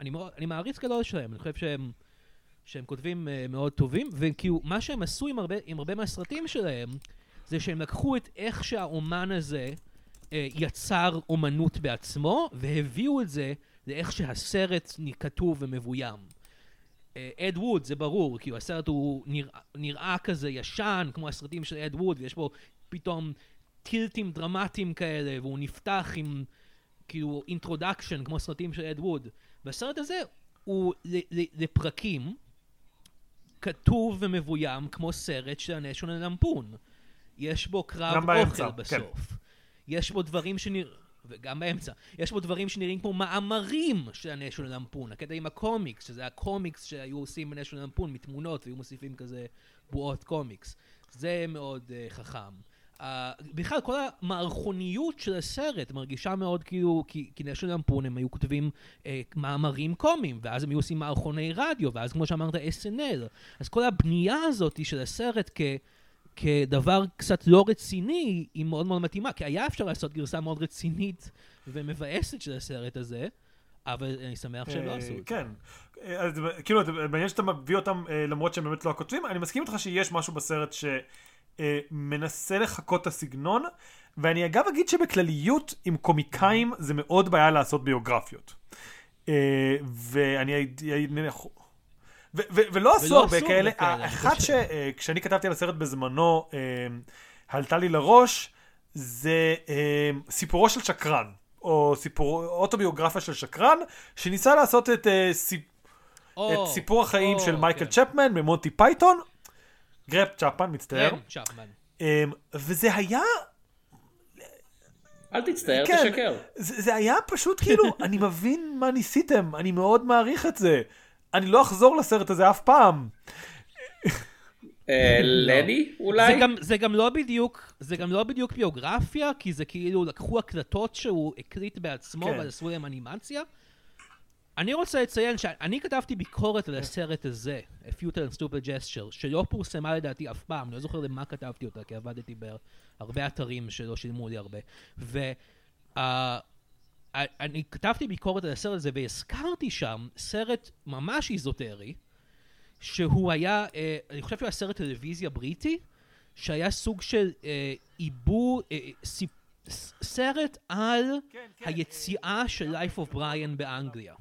אני, אני מעריץ גדול שלהם, אני חושב שהם, שהם כותבים מאוד טובים, וכאילו מה שהם עשו עם הרבה, עם הרבה מהסרטים שלהם, זה שהם לקחו את איך שהאומן הזה יצר אומנות בעצמו, והביאו את זה לאיך שהסרט כתוב ומבוים. אד ווד, זה ברור, כי הסרט הוא נראה, נראה כזה ישן, כמו הסרטים של אד ווד, ויש בו פתאום טילטים דרמטיים כאלה, והוא נפתח עם כאילו אינטרודקשן, כמו הסרטים של אד ווד. והסרט הזה הוא לפרקים, כתוב ומבוים, כמו סרט של ה-National Lampoon. יש בו קרב אוכל בסוף. כן. יש בו דברים שנראה... וגם באמצע. יש פה דברים שנראים כמו מאמרים של ה-National Lampoon, הקטע עם הקומיקס, שזה הקומיקס שהיו עושים ב-National Lampoon, מתמונות, והיו מוסיפים כזה בועות קומיקס. זה מאוד uh, חכם. Uh, בכלל, כל המערכוניות של הסרט מרגישה מאוד כאילו, כי, כי National Lampoon הם היו כותבים uh, מאמרים קומיים, ואז הם היו עושים מערכוני רדיו, ואז כמו שאמרת, אס אן אל. אז כל הבנייה הזאת של הסרט כ... כדבר קצת לא רציני, היא מאוד מאוד מתאימה, כי היה אפשר לעשות גרסה מאוד רצינית ומבאסת של הסרט הזה, אבל אני שמח שלא עשו את זה. כן, אז כאילו, מעניין שאתה מביא אותם למרות שהם באמת לא הכותבים, אני מסכים איתך שיש משהו בסרט שמנסה לחכות את הסגנון, ואני אגב אגיד שבכלליות עם קומיקאים זה מאוד בעיה לעשות ביוגרפיות. ואני... ו- ו- ולא עשו הרבה כאלה, אחת ש... כשאני כתבתי על הסרט בזמנו, הלתה לי לראש, זה סיפורו של שקרן, או אוטוביוגרפיה של שקרן, שניסה לעשות את סיפור החיים של מייקל צ'פמן במונטי פייתון, גרב צ'פמן, מצטער. וזה היה... אל תצטער, תשקר. זה היה פשוט כאילו, אני מבין מה ניסיתם, אני מאוד מעריך את זה. אני לא אחזור לסרט הזה אף פעם. לני, אולי? זה גם לא בדיוק, זה גם לא בדיוק ביוגרפיה, כי זה כאילו לקחו הקלטות שהוא הקליט בעצמו, ועשו להם אנימציה. אני רוצה לציין שאני כתבתי ביקורת על הסרט הזה, A Futile and Stupid Gesture, שלא פורסמה לדעתי אף פעם, לא זוכר למה כתבתי אותה, כי עבדתי בהרבה אתרים שלא שילמו לי הרבה. אני כתבתי ביקורת על הסרט הזה והזכרתי שם סרט ממש איזוטרי שהוא היה, אני חושב שהוא היה סרט טלוויזיה בריטי שהיה סוג של עיבור, סרט על היציאה של Life of Brian באנגליה.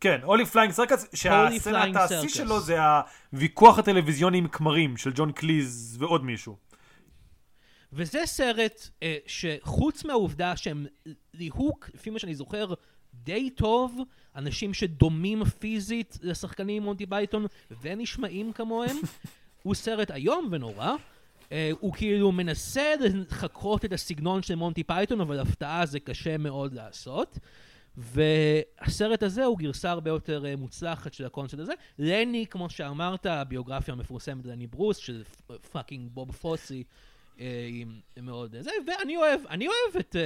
כן, הולי פליינג סרקס, שהסרט העשי שלו זה הוויכוח הטלוויזיוני עם כמרים של ג'ון קליז ועוד מישהו. וזה סרט אה, שחוץ מהעובדה שהם ליהוק, לפי מה שאני זוכר, די טוב, אנשים שדומים פיזית לשחקנים מונטי פייתון ונשמעים כמוהם, הוא סרט איום ונורא, אה, הוא כאילו מנסה לחקות את הסגנון של מונטי פייתון, אבל הפתעה זה קשה מאוד לעשות, והסרט הזה הוא גרסה הרבה יותר אה, מוצלחת של הקונספט הזה. לני, כמו שאמרת, הביוגרפיה המפורסמת לני ברוס, של פאקינג בוב פוסי, מאוד זה, ואני אוהב, אני אוהב את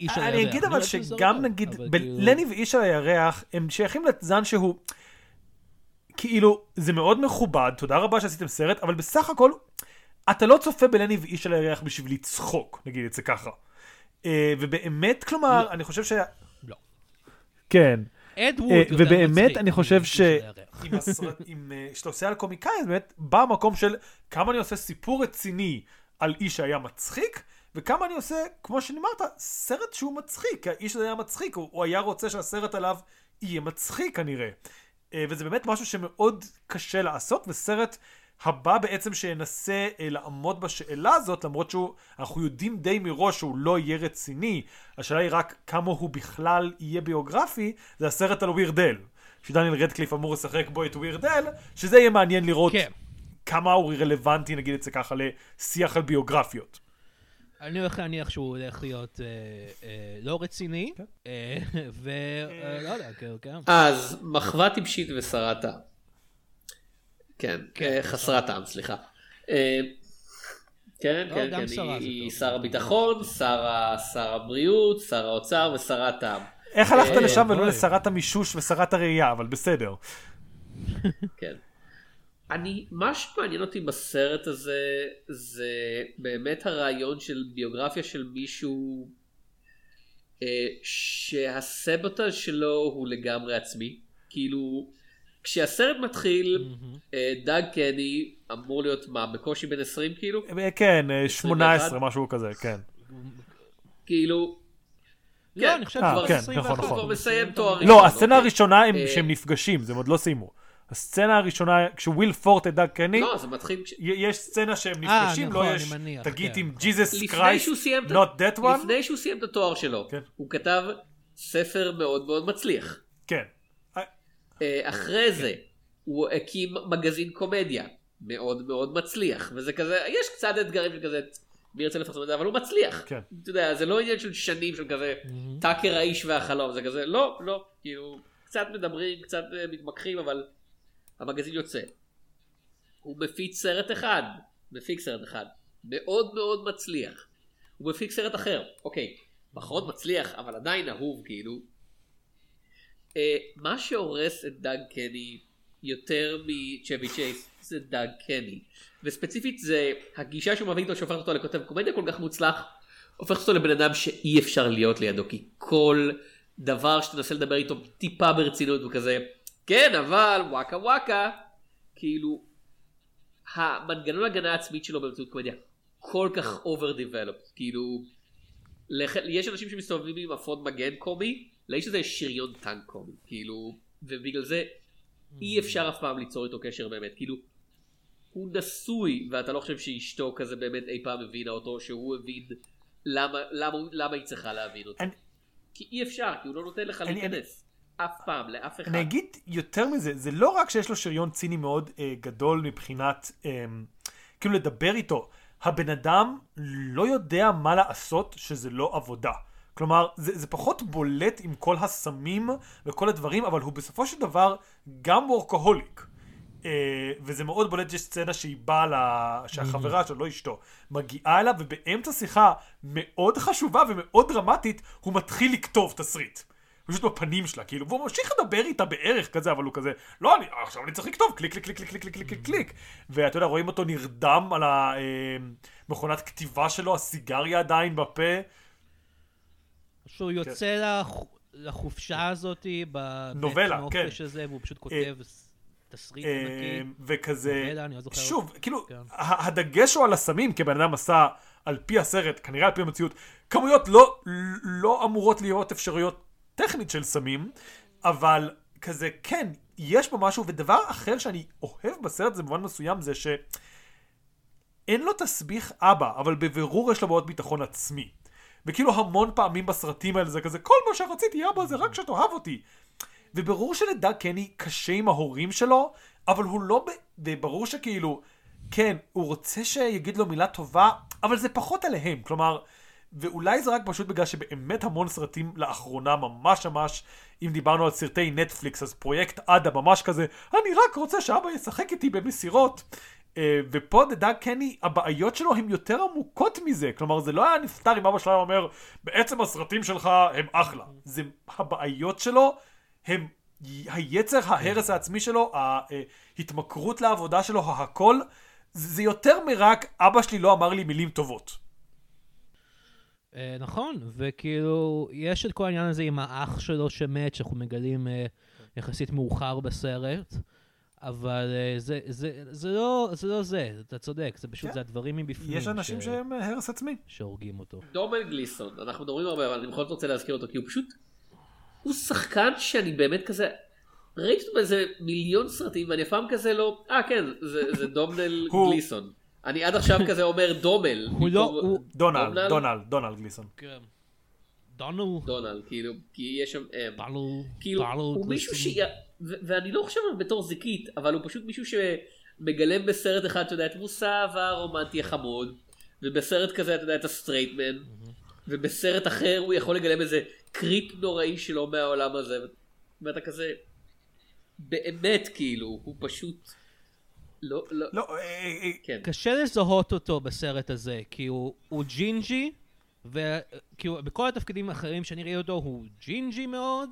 איש על הירח. אני אגיד אבל שגם נגיד, לני ואיש על הירח, הם שייכים לזן שהוא, כאילו, זה מאוד מכובד, תודה רבה שעשיתם סרט, אבל בסך הכל, אתה לא צופה בלני ואיש על הירח בשביל לצחוק, נגיד את זה ככה. ובאמת, כלומר, אני חושב ש... לא. כן. ובאמת אני חושב שאתה עושה על קומיקאי, באמת בא המקום של כמה אני עושה סיפור רציני, על איש שהיה מצחיק, וכמה אני עושה, כמו שנאמרת, סרט שהוא מצחיק, האיש הזה היה מצחיק, הוא היה רוצה שהסרט עליו יהיה מצחיק כנראה. וזה באמת משהו שמאוד קשה לעשות, וסרט הבא בעצם שינסה לעמוד בשאלה הזאת, למרות שאנחנו יודעים די מראש שהוא לא יהיה רציני, השאלה היא רק כמה הוא בכלל יהיה ביוגרפי, זה הסרט על ווירדל, שדניאל רדקליף אמור לשחק בו את ווירדל, שזה יהיה מעניין לראות... כן. כמה הוא רלוונטי, נגיד את זה ככה, לשיח על ביוגרפיות. אני הולך להניח שהוא הולך להיות לא רציני, ולא יודע, כן. אז מחווה טיפשית וסרת טעם. כן, חסרת טעם, סליחה. כן, כן, כן, היא שר הביטחון, שר הבריאות, שר האוצר וסרת טעם. איך הלכת לשם ולא לשרת המישוש ושרת הראייה, אבל בסדר. כן. אני, מה שמעניין אותי בסרט הזה, זה באמת הרעיון של ביוגרפיה של מישהו אה, שהסבוטאז' שלו הוא לגמרי עצמי. כאילו, כשהסרט מתחיל, mm-hmm. אה, דאג קני אמור להיות מה, בקושי בין עשרים כאילו? כן, שמונה עשרה, משהו כזה, כן. כאילו, לא, כן, אני חושב כבר כן, עשרים נכון, ואחר נכון. כבר מסיים תואר. לא, הסצנה אוקיי. הראשונה הם, אה... שהם נפגשים, זה עוד לא סיימו. הסצנה הראשונה, כשוויל פורט את דאג קני, יש סצנה שהם נפגשים, לא יש, תגיד עם ג'יזוס קרייסט, not that one. לפני שהוא סיים את התואר שלו, הוא כתב ספר מאוד מאוד מצליח. כן. אחרי זה, הוא הקים מגזין קומדיה, מאוד מאוד מצליח, וזה כזה, יש קצת אתגרים של כזה, מי ירצה לפרסם את זה, אבל הוא מצליח. אתה יודע, זה לא עניין של שנים של כזה, טאקר האיש והחלום, זה כזה, לא, לא, כאילו, קצת מדברים, קצת מתמקחים, אבל המגזין יוצא. הוא מפיק סרט אחד, מפיק סרט אחד, מאוד מאוד מצליח. הוא מפיק סרט אחר, אוקיי, פחות מצליח, אבל עדיין אהוב, כאילו. אה, מה שהורס את דאג קני יותר מצ'בי צ'ייס, זה דאג קני. וספציפית זה הגישה שהוא מביא אותו, שהופך אותו לכותב קומדיה כל כך מוצלח, הופך אותו לבן אדם שאי אפשר להיות לידו, כי כל דבר שתנסה לדבר איתו טיפה ברצינות וכזה, כן, אבל וואקה וואקה, כאילו, המנגנון הגנה העצמית שלו באמצעות קומדיה, כל כך over-developed, כאילו, יש אנשים שמסתובבים עם אפוד מגן קומי, לאיש הזה יש שריון טנק קומי, כאילו, ובגלל זה אי אפשר אף פעם ליצור איתו קשר באמת, כאילו, הוא נשוי, ואתה לא חושב שאשתו כזה באמת אי פעם הבינה אותו, שהוא הבין למה, למה, למה היא צריכה להבין אותו, כי אי אפשר, כי הוא לא נותן לך להיכנס. אף פעם, לאף אחד. אני אגיד יותר מזה, זה לא רק שיש לו שריון ציני מאוד אה, גדול מבחינת, אה, כאילו לדבר איתו, הבן אדם לא יודע מה לעשות שזה לא עבודה. כלומר, זה, זה פחות בולט עם כל הסמים וכל הדברים, אבל הוא בסופו של דבר גם וורקהוליק. אה, וזה מאוד בולט, יש סצנה שהיא באה, לה, שהחברה שלו, לא אשתו, מגיעה אליו, ובאמצע שיחה מאוד חשובה ומאוד דרמטית, הוא מתחיל לכתוב תסריט. פשוט בפנים שלה, כאילו, והוא ממשיך לדבר איתה בערך כזה, אבל הוא כזה, לא, אני, עכשיו אני צריך לכתוב, קליק, קליק, קליק, קליק, קליק, קליק, קליק, ואתה יודע, רואים אותו נרדם על המכונת כתיבה שלו, הסיגריה עדיין בפה. שהוא יוצא לחופשה הזאת, נובלה, כן. והוא פשוט כותב תסריט ענקי. וכזה, שוב, כאילו, הדגש הוא על הסמים, כבן אדם עשה, על פי הסרט, כנראה על פי המציאות, כמויות לא אמורות להיות אפשרויות טכנית של סמים, אבל כזה, כן, יש בו משהו, ודבר אחר שאני אוהב בסרט, זה במובן מסוים, זה שאין לו תסביך אבא, אבל בבירור יש לו מאוד ביטחון עצמי. וכאילו המון פעמים בסרטים האלה, זה כזה, כל מה שרציתי אבא, זה רק שאת אוהב אותי. וברור שלדאג קני קשה עם ההורים שלו, אבל הוא לא, וברור שכאילו, כן, הוא רוצה שיגיד לו מילה טובה, אבל זה פחות עליהם, כלומר, ואולי זה רק פשוט בגלל שבאמת המון סרטים לאחרונה ממש ממש, אם דיברנו על סרטי נטפליקס, אז פרויקט עדה ממש כזה, אני רק רוצה שאבא ישחק איתי במסירות, ופה דאג קני, הבעיות שלו הן יותר עמוקות מזה, כלומר זה לא היה נפטר אם אבא שלו אומר, בעצם הסרטים שלך הם אחלה, זה הבעיות שלו, הם היצר, ההרס העצמי שלו, ההתמכרות לעבודה שלו, הכל, זה יותר מרק, אבא שלי לא אמר לי מילים טובות. נכון, וכאילו יש את כל העניין הזה עם האח שלו שמת, שאנחנו מגלים יחסית מאוחר בסרט, אבל זה זה זה לא זה לא זה, אתה צודק, זה פשוט זה הדברים מבפנים. יש אנשים שהם הרס עצמי שהורגים אותו. דומנל גליסון, אנחנו מדברים הרבה, אבל אני בכל זאת רוצה להזכיר אותו, כי הוא פשוט, הוא שחקן שאני באמת כזה, ראיתי אותו באיזה מיליון סרטים, ואני פעם כזה לא, אה כן, זה דומנל גליסון. אני עד עכשיו כזה אומר דומל. הוא לא, הוא... דונלד, דונלד, דונלד גליסון. כן. דונלד. דונלד, כאילו, כי יש שם... דונלד, דונלד גליסון. ואני לא חושב בתור זיקית, אבל הוא פשוט מישהו שמגלם בסרט אחד, אתה יודע, את מוסה והרומנטי החמוד, ובסרט כזה אתה יודע את הסטרייטמן, ובסרט אחר הוא יכול לגלם איזה קריפ נוראי שלו מהעולם הזה, ואתה כזה באמת כאילו הוא פשוט לא, לא, לא, כן. קשה לזהות אותו בסרט הזה, כי הוא, הוא ג'ינג'י, וכאילו בכל התפקידים האחרים שאני ראיתי אותו הוא ג'ינג'י מאוד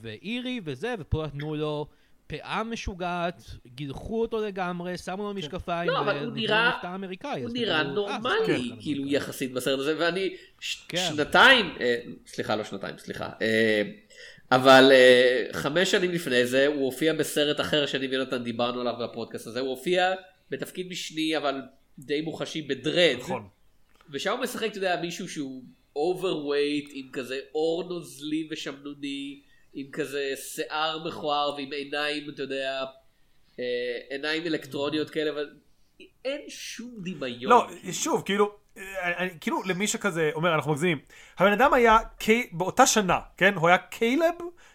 ואירי וזה, ופה נתנו לו פאה משוגעת, גילחו אותו לגמרי, שמו לו משקפיים, לא, אבל הוא נראה, הוא נראה נורמלי, כאילו יחסית בסרט הזה, ואני שנתיים, סליחה, לא שנתיים, סליחה, אבל חמש שנים לפני זה, הוא הופיע בסרט אחר שאני ונתן דיברנו עליו בפודקאסט הזה, הוא הופיע בתפקיד משני, אבל די מוחשי בדרד, ושם הוא משחק, אתה יודע, מישהו שהוא אוברווייט, עם כזה אור נוזלי ושמנוני, עם כזה שיער מכוער ועם עיניים, אתה יודע, עיניים אלקטרוניות כאלה, אבל אין שום דמיון. לא, שוב, כאילו, כאילו למי שכזה אומר, אנחנו מגזימים, הבן אדם היה, באותה שנה, כן, הוא היה קיילב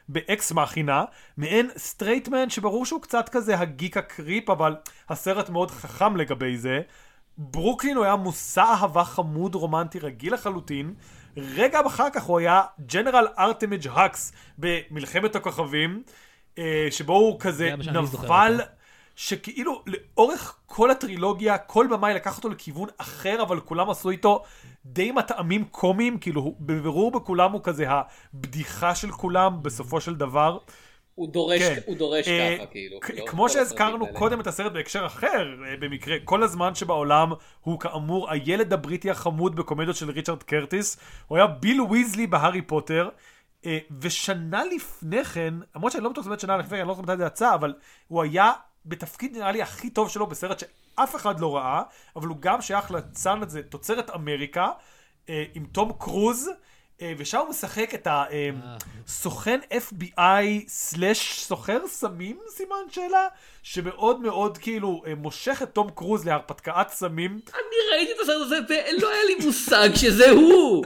באקס מאכינה, מעין סטרייטמן, שברור שהוא קצת כזה הגיק הקריפ, אבל הסרט מאוד חכם לגבי זה. ברוקלין הוא היה מושא אהבה חמוד רומנטי רגיל לחלוטין, רגע אחר כך הוא היה ג'נרל ארטמיג' הקס במלחמת הכוכבים, שבו הוא כזה נבל שכאילו לאורך כל הטרילוגיה כל במאי לקח אותו לכיוון אחר, אבל כולם עשו איתו די מטעמים קומיים, כאילו בבירור בכולם הוא כזה הבדיחה של כולם בסופו של דבר. הוא דורש, כן. הוא דורש אה, ככה, כאילו. כ- לא כמו שהזכרנו קודם את הסרט בהקשר אחר, במקרה, כל הזמן שבעולם הוא כאמור הילד הבריטי החמוד בקומדיות של ריצ'רד קרטיס, הוא היה ביל ויזלי בהרי פוטר, אה, ושנה לפני כן, למרות שאני לא בטוח זאת שנה לפני כן, אני לא חושב את זה יצא, אבל הוא היה בתפקיד נראה לי הכי טוב שלו בסרט שאף אחד לא ראה, אבל הוא גם שייך לצן את זה, תוצרת אמריקה, אה, עם תום קרוז, ושם הוא משחק את הסוכן אף בי איי סלש סוחר סמים, סימן שאלה, שמאוד מאוד כאילו מושך את תום קרוז להרפתקעת סמים. אני ראיתי את הסרט הזה ולא היה לי מושג שזה הוא.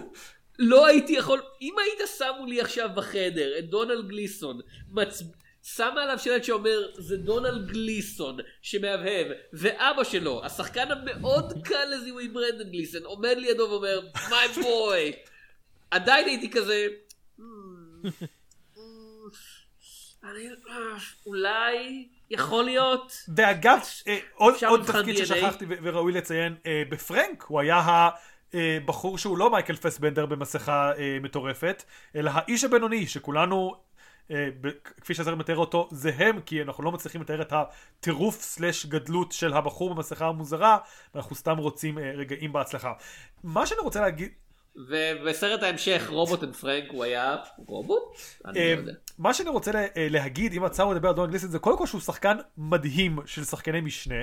לא הייתי יכול, אם היית שמו לי עכשיו בחדר את דונלד גליסון, שמה עליו שלט שאומר זה דונלד גליסון שמהבהב, ואבא שלו, השחקן המאוד קל לזיהוי ברנדן גליסון, עומד לידו ואומר my boy, עדיין הייתי כזה, אולי, יכול להיות. ואגב, עוד תפקיד ששכחתי וראוי לציין, בפרנק הוא היה הבחור שהוא לא מייקל פסבנדר במסכה מטורפת, אלא האיש הבינוני שכולנו, כפי שהסרט מתאר אותו, זה הם, כי אנחנו לא מצליחים לתאר את הטירוף סלש גדלות של הבחור במסכה המוזרה, ואנחנו סתם רוצים רגעים בהצלחה. מה שאני רוצה להגיד, ובסרט ההמשך רובוט אנד פרנק הוא היה רובוט? אני לא יודע. מה שאני רוצה להגיד, אם עצרו לדבר על דונלד גליסון, זה קודם כל שהוא שחקן מדהים של שחקני משנה.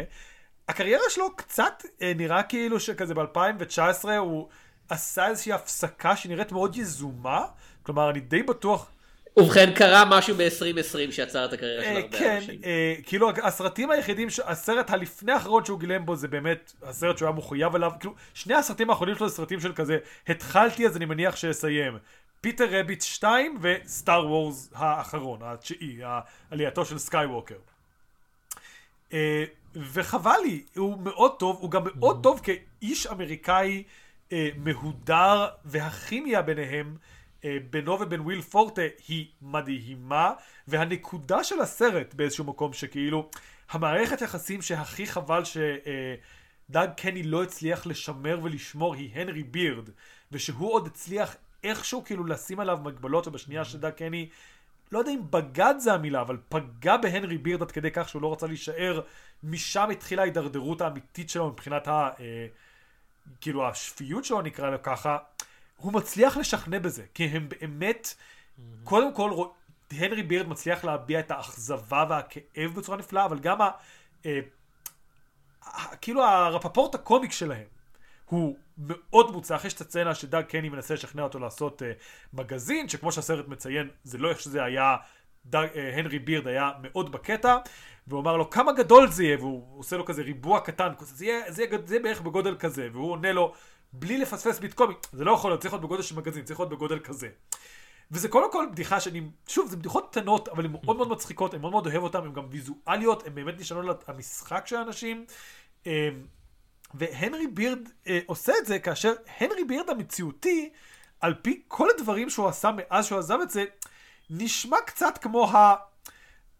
הקריירה שלו קצת נראה כאילו שכזה ב-אלפיים תשע עשרה הוא עשה איזושהי הפסקה שנראית מאוד יזומה, כלומר אני די בטוח. ובכן קרה משהו ב-עשרים עשרים שעצר את הקריירה של הרבה כן, אנשים. כן, כאילו הסרטים היחידים, הסרט הלפני האחרון שהוא גילם בו זה באמת הסרט שהוא היה מחויב עליו, כאילו שני הסרטים האחרונים שלו זה סרטים של כזה, התחלתי אז אני מניח שאסיים, פיטר רביט שתיים וסטאר וורז האחרון, התשיעי, עלייתו של סקייווקר. וחבל לי, הוא מאוד טוב, הוא גם מאוד טוב כאיש אמריקאי מהודר, והכימיה ביניהם, בינו ובין וויל פורטה היא מדהימה, והנקודה של הסרט באיזשהו מקום שכאילו המערכת יחסים שהכי חבל שדאג קני לא הצליח לשמר ולשמור היא הנרי בירד, ושהוא עוד הצליח איכשהו כאילו לשים עליו מגבלות, ובשנייה שדאג קני, לא יודע אם בגד זה המילה, אבל פגע בהנרי בירד עד כדי כך שהוא לא רצה להישאר, משם התחילה ההידרדרות האמיתית שלו מבחינת ה, אה, כאילו השפיות שלו נקרא לו ככה, הוא מצליח לשכנע בזה, כי הם באמת, קודם כל, הנרי בירד מצליח להביע את האכזבה והכאב בצורה נפלאה, אבל גם ה, אה, כאילו הרפפורט הקומיק שלהם, הוא מאוד מוצלח. יש את הצנה שדאג קני מנסה לשכנע אותו לעשות אה, מגזין, שכמו שהסרט מציין, זה לא איך שזה היה, דאג, אה, הנרי בירד היה מאוד בקטע, והוא אמר לו כמה גדול זה יהיה, והוא עושה לו כזה ריבוע קטן, זה יהיה, זה יהיה, זה יהיה בערך בגודל כזה, והוא עונה לו, בלי לפספס ביטקומי, זה לא יכול להיות, צריך להיות בגודל של מגזין, צריך להיות בגודל כזה. וזה קודם כל בדיחה שאני, שוב, זה בדיחות קטנות, אבל הן מאוד מאוד מצחיקות, הן מאוד מאוד אוהב אותן, הן גם ויזואליות, הן באמת נשענות על המשחק של האנשים, והנרי בירד אה, עושה את זה כאשר הנרי בירד המציאותי, על פי כל הדברים שהוא עשה מאז שהוא עזב את זה, נשמע קצת כמו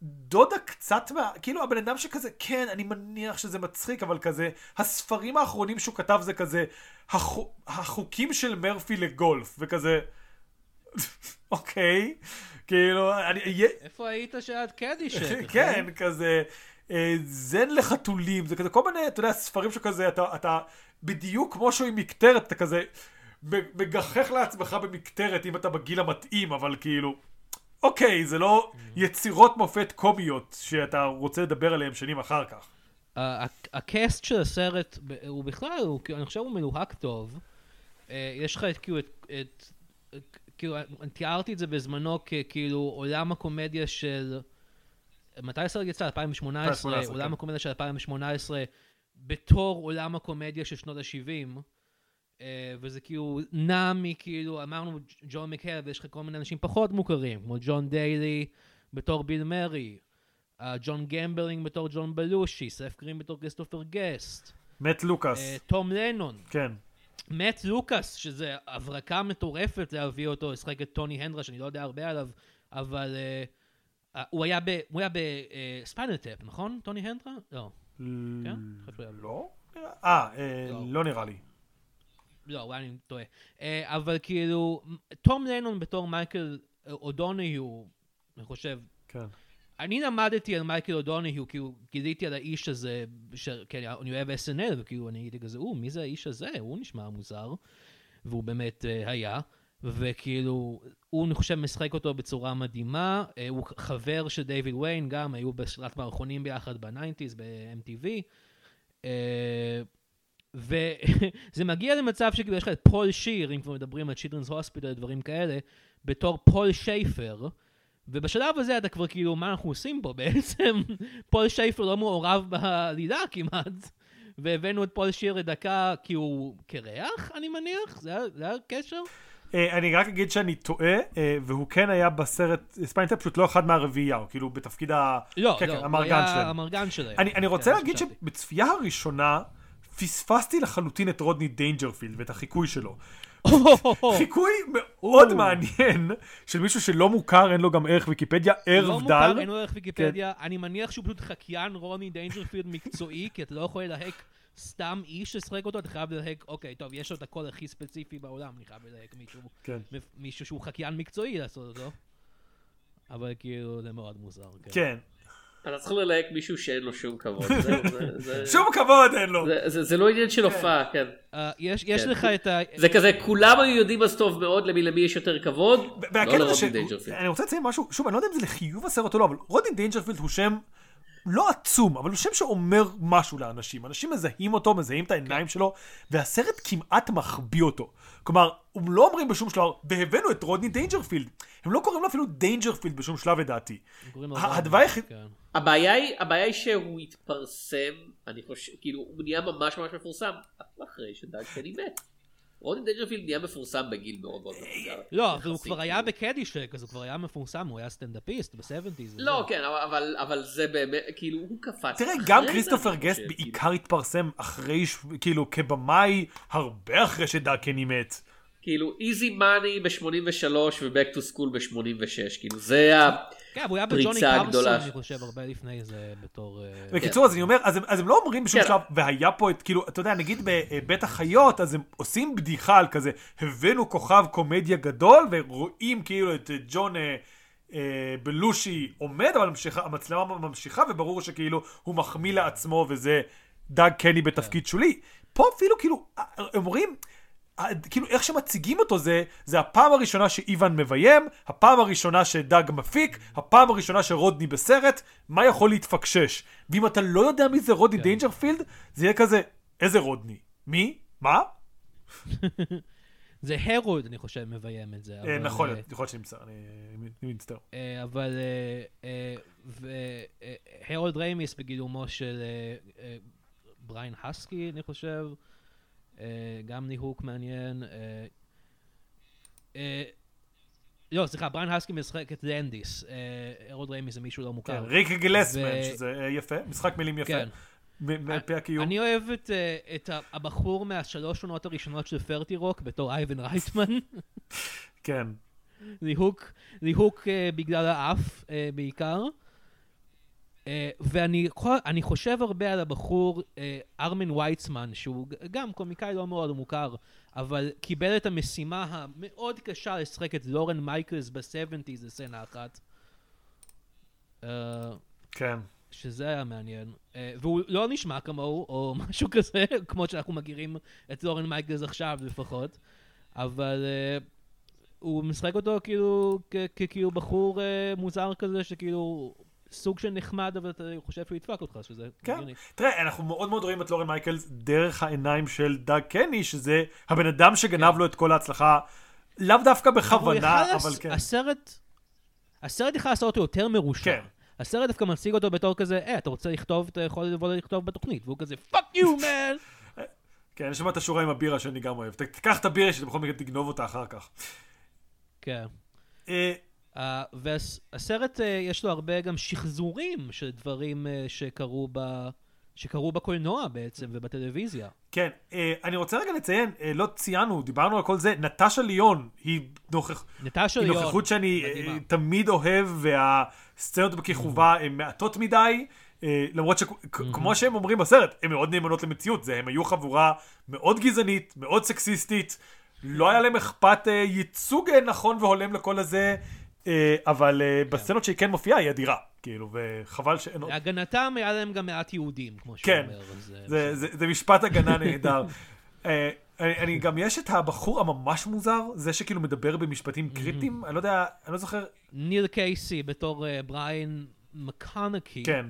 הדודה קצת, מה, כאילו הבן אדם שכזה, כן, אני מניח שזה מצחיק, אבל כזה, הספרים האחרונים שהוא כתב זה כזה, הח, החוקים של מרפי לגולף, וכזה, אוקיי, כאילו, אני... איפה היית שעד קדישק? כן, כזה... זן לחתולים, זה כזה כל מיני, אתה יודע, ספרים שכזה, אתה, אתה בדיוק כמו שהוא עם מקטרת, אתה כזה מגחך לעצמך במקטרת אם אתה בגיל המתאים, אבל כאילו, אוקיי, זה לא יצירות מופת קומיות שאתה רוצה לדבר עליהן שנים אחר כך. הקאסט של הסרט, הוא בכלל, אני חושב הוא מנוהק טוב. יש לך את כאילו, כאילו, תיארתי את זה בזמנו כאילו עולם הקומדיה של... מתי הסרט יצא? אלפיים ושמונה עשרה, עולם הקומדיה של אלפיים ושמונה עשרה, בתור עולם הקומדיה של שנות ה-שבעים, וזה כאילו נעמי, כאילו, אמרנו ג'ול מקהל, ויש לך כל מיני אנשים פחות מוכרים, כמו ג'ון דיילי בתור ביל מרי, ג'ון גמבלינג בתור ג'ון בלושי, סף קרים בתור כריסטופר גסט, מאט לוקאס, תום לנון, כן. מאט לוקאס, שזה הברקה מטורפת להביא אותו, לשחק את טוני הנדרה, שאני לא יודע הרבה עליו, אבל... הוא היה בספיינל טאפ, נכון? טוני הנדרה? לא. לא? אה, לא נראה לי. לא, הוא היה טועה. אבל כאילו, תום לנון בתור מייקל אודוניו, אני חושב, אני למדתי על מייקל אודוניו, כאילו גיליתי על האיש הזה, אני אוהב אס אן אל, וכאילו אני הייתי כזה, הוא, מי זה האיש הזה? הוא נשמע מוזר, והוא באמת היה. וכאילו, הוא, אני חושב, משחק אותו בצורה מדהימה. הוא חבר של דיוויד וויין, גם היו בשלט מערכונים ביחד בניינטיז, ב-אם טי וי. וזה מגיע למצב שכאילו יש לך את פול שיר, אם כבר מדברים על Children's Hospital, דברים כאלה, בתור פול שייפר. ובשלב הזה אתה כבר כאילו, מה אנחנו עושים פה בעצם? פול שייפר לא מעורב בעלילה כמעט. והבאנו את פול שיר לדקה כי הוא קרח, אני מניח? זה היה קשר? אני רק אגיד שאני טועה, והוא כן היה בסרט, ספיינטה פשוט לא אחד מהרביעייה, או כאילו בתפקיד המרגן שלהם. אני רוצה להגיד שבצפייה הראשונה, פספסתי לחלוטין את רודני דיינג'רפילד ואת החיקוי שלו. חיקוי מאוד מעניין, של מישהו שלא מוכר, אין לו גם ערך ויקיפדיה, ערב דל. לא מוכר, אין לו ערך ויקיפדיה, אני מניח שהוא פשוט חקיין רודני דיינג'רפילד מקצועי, כי אתה לא יכול להק... סתם איש ששחק אותו, אתה חייב ללהק, אוקיי, טוב, יש לו את הקול הכי ספציפי בעולם, אני חייב ללהק מישהו, כן. מישהו שהוא חקיין מקצועי לעשות אותו, אבל כאילו זה מאוד מוזר. כן. כן. אתה צריך ללהק מישהו שאין לו שום כבוד. זה, זה, זה, שום כבוד אין לו. זה, זה, זה לא עניין של הופעה, כן. כן. Uh, יש, יש כן. לך את ה... זה כזה, כולם יודעים אז טוב מאוד למי למי יש יותר כבוד, ב- לא לרודני ש... דיינג'רפילד. אני רוצה לציין משהו, שוב, אני לא יודע אם זה לחיוב הסרט או לא, אבל רודני דיינג'רפילד הוא שם... לא עצום, אבל הוא שם שאומר משהו לאנשים. אנשים מזהים אותו, מזהים את העיניים שלו, והסרט כמעט מחביא אותו. כלומר, הם לא אומרים בשום שלב, והבאנו את רודני דיינג'רפילד. הם לא קוראים לו אפילו דיינג'רפילד בשום שלב, לדעתי. הבעיה היא שהוא התפרסם, אני חושב, כאילו, הוא נהיה ממש ממש מפורסם, אחרי שדאג קני מת. רודני דיינג'רפילד נהיה מפורסם בגיל מאוד מאוד מפורסם. לא, אבל הוא כבר היה בקדישק, אז הוא כבר היה מפורסם, הוא היה סטנדאפיסט ב-שבעים. לא, כן, אבל זה באמת, כאילו, הוא קפץ. תראה, גם כריסטופר גסט בעיקר התפרסם אחרי, כאילו, כבמאי, הרבה אחרי שדאג קני מת. כאילו, איזי מאני ב-שמונים ושלוש ובק טו סקול ב-שמונים ושש, כאילו, זה ה... כן, הוא היה בג'וני קרסון, אני חושב, הרבה לפני זה בתור... בקיצור, אז אני אומר, אז הם לא אומרים בשום שלב, והיה פה את, כאילו, אתה יודע, נגיד בבית החיות, אז הם עושים בדיחה על כזה, הבאנו כוכב קומדיה גדול, ורואים כאילו את ג'ון בלושי עומד, אבל המצלמה ממשיכה, וברור שכאילו הוא מחמיא לעצמו, וזה דאג קני בתפקיד שולי. פה אפילו, כאילו, הם אומרים... כאילו איך שמציגים אותו זה, זה הפעם הראשונה שאיוון מביים, הפעם הראשונה שדאג מפיק, הפעם הראשונה שרודני בסרט, מה יכול להתפקשש? ואם אתה לא יודע מי זה רודני דיינג'רפילד, זה יהיה כזה, איזה רודני? מי? מה? זה הרוד, אני חושב, מביים את זה. נכון, יכול שנמצא, אני מצטער. אבל הרולד ריימיס בגילומו של בריין הסקי, אני חושב, גם ניהוק מעניין. לא, סליחה, בריין הסקי משחק את לנדיס. הרולד ריימיס זה מישהו לא מוכר. ריקי גלסמן, שזה יפה, משחק מילים יפה. מהפה הקיום. אני אוהב את הבחור מהשלוש עונות הראשונות של פרטי רוק בתור אייבן רייטמן. כן. ליהוק בגלל האף בעיקר. ואני חושב הרבה על הבחור ארמן וייצמן, שהוא גם קומיקאי לא מאוד מוכר, אבל קיבל את המשימה המאוד קשה לשחק את לורן מייקלס ב-שבעים, זה סצנה אחת. כן. שזה היה מעניין. והוא לא נשמע כמוהו, או משהו כזה, כמו שאנחנו מכירים את לורן מייקלס עכשיו לפחות, אבל הוא משחק אותו כאילו ככאילו בחור מוזר כזה, שכאילו... סוג של נחמד, אבל אתה חושב שהוא ידפק אותך, שזה... כן, תראה, אנחנו מאוד מאוד רואים את לורן מייקלס דרך העיניים של דאג קני, שזה הבן אדם שגנב לו את כל ההצלחה, לאו דווקא בכוונה, אבל כן. הסרט, הסרט יכל לעשות אותו יותר מרושע. הסרט דווקא מציג אותו בתור כזה, אה, אתה רוצה לכתוב, אתה יכול לבוא לכתוב בתוכנית, והוא כזה, fuck you, man! כן, אני שומע את השורה עם הבירה שאני גם אוהב. תקח את הבירה שאתה בכל מקרה תגנוב אותה אחר כך. כן. Uh, והסרט uh, יש לו הרבה גם שחזורים של דברים uh, שקרו, ב, שקרו בקולנוע בעצם ובטלוויזיה. כן, uh, אני רוצה רגע לציין, uh, לא ציינו, דיברנו על כל זה, נטשה ליון היא, נוכח, נטשה היא ליון, נוכחות שאני uh, תמיד אוהב, והסצנות בכיכובה mm-hmm. הן מעטות מדי, uh, למרות שכמו mm-hmm. שהם אומרים בסרט, הן מאוד נאמנות למציאות, זה, הם היו חבורה מאוד גזענית, מאוד סקסיסטית, לא היה להם אכפת uh, ייצוג נכון והולם לכל הזה, אבל בסצנות שהיא כן מופיעה היא אדירה, כאילו, וחבל שאין עוד... להגנתם היה להם גם מעט יהודים, כמו שאומר. כן, זה משפט הגנה נהדר. אני גם, יש את הבחור הממש מוזר, זה שכאילו מדבר במשפטים קריטיים, אני לא יודע, אני לא זוכר... ניל קייסי בתור בריין מקונקי. כן.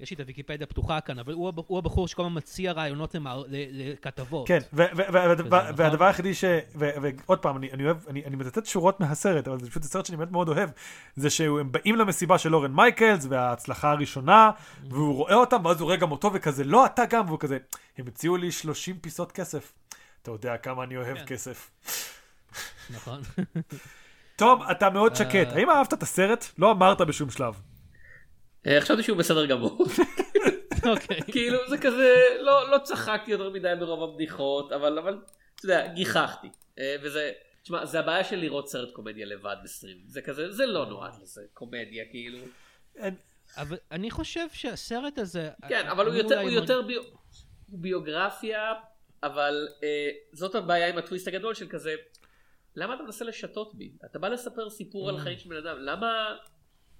יש לי את הוויקיפדיה פתוחה כאן, אבל הוא הבחור שכל הזמן מציע רעיונות לכתבות. כן, והדבר היחידי ועוד פעם, אני מצטט שורות מהסרט, אבל זה פשוט הסרט שאני באמת מאוד אוהב, זה שהם באים למסיבה של לורן מייקלס, וההצלחה הראשונה, והוא רואה אותם, ואז הוא רואה גם אותו, וכזה, לא אתה גם, והוא כזה, הם הציעו לי שלושים פיסות כסף. אתה יודע כמה אני אוהב כסף. נכון. תום, אתה מאוד שקט. האם אהבת את הסרט? לא אמרת בשום שלב. חשבתי שהוא בסדר גמור. כאילו זה כזה, לא צחקתי יותר מדי ברוב הבדיחות, אבל אתה יודע, גיחכתי. וזה, תשמע, זה הבעיה של לראות סרט קומדיה לבד בסטרים. זה כזה, זה לא נועד לזה, קומדיה כאילו. אבל אני חושב שהסרט הזה... כן, אבל הוא יותר ביוגרפיה, אבל זאת הבעיה עם הטוויסט הגדול של כזה, למה אתה מנסה לשתות בי? אתה בא לספר סיפור על חיים של בן אדם, למה...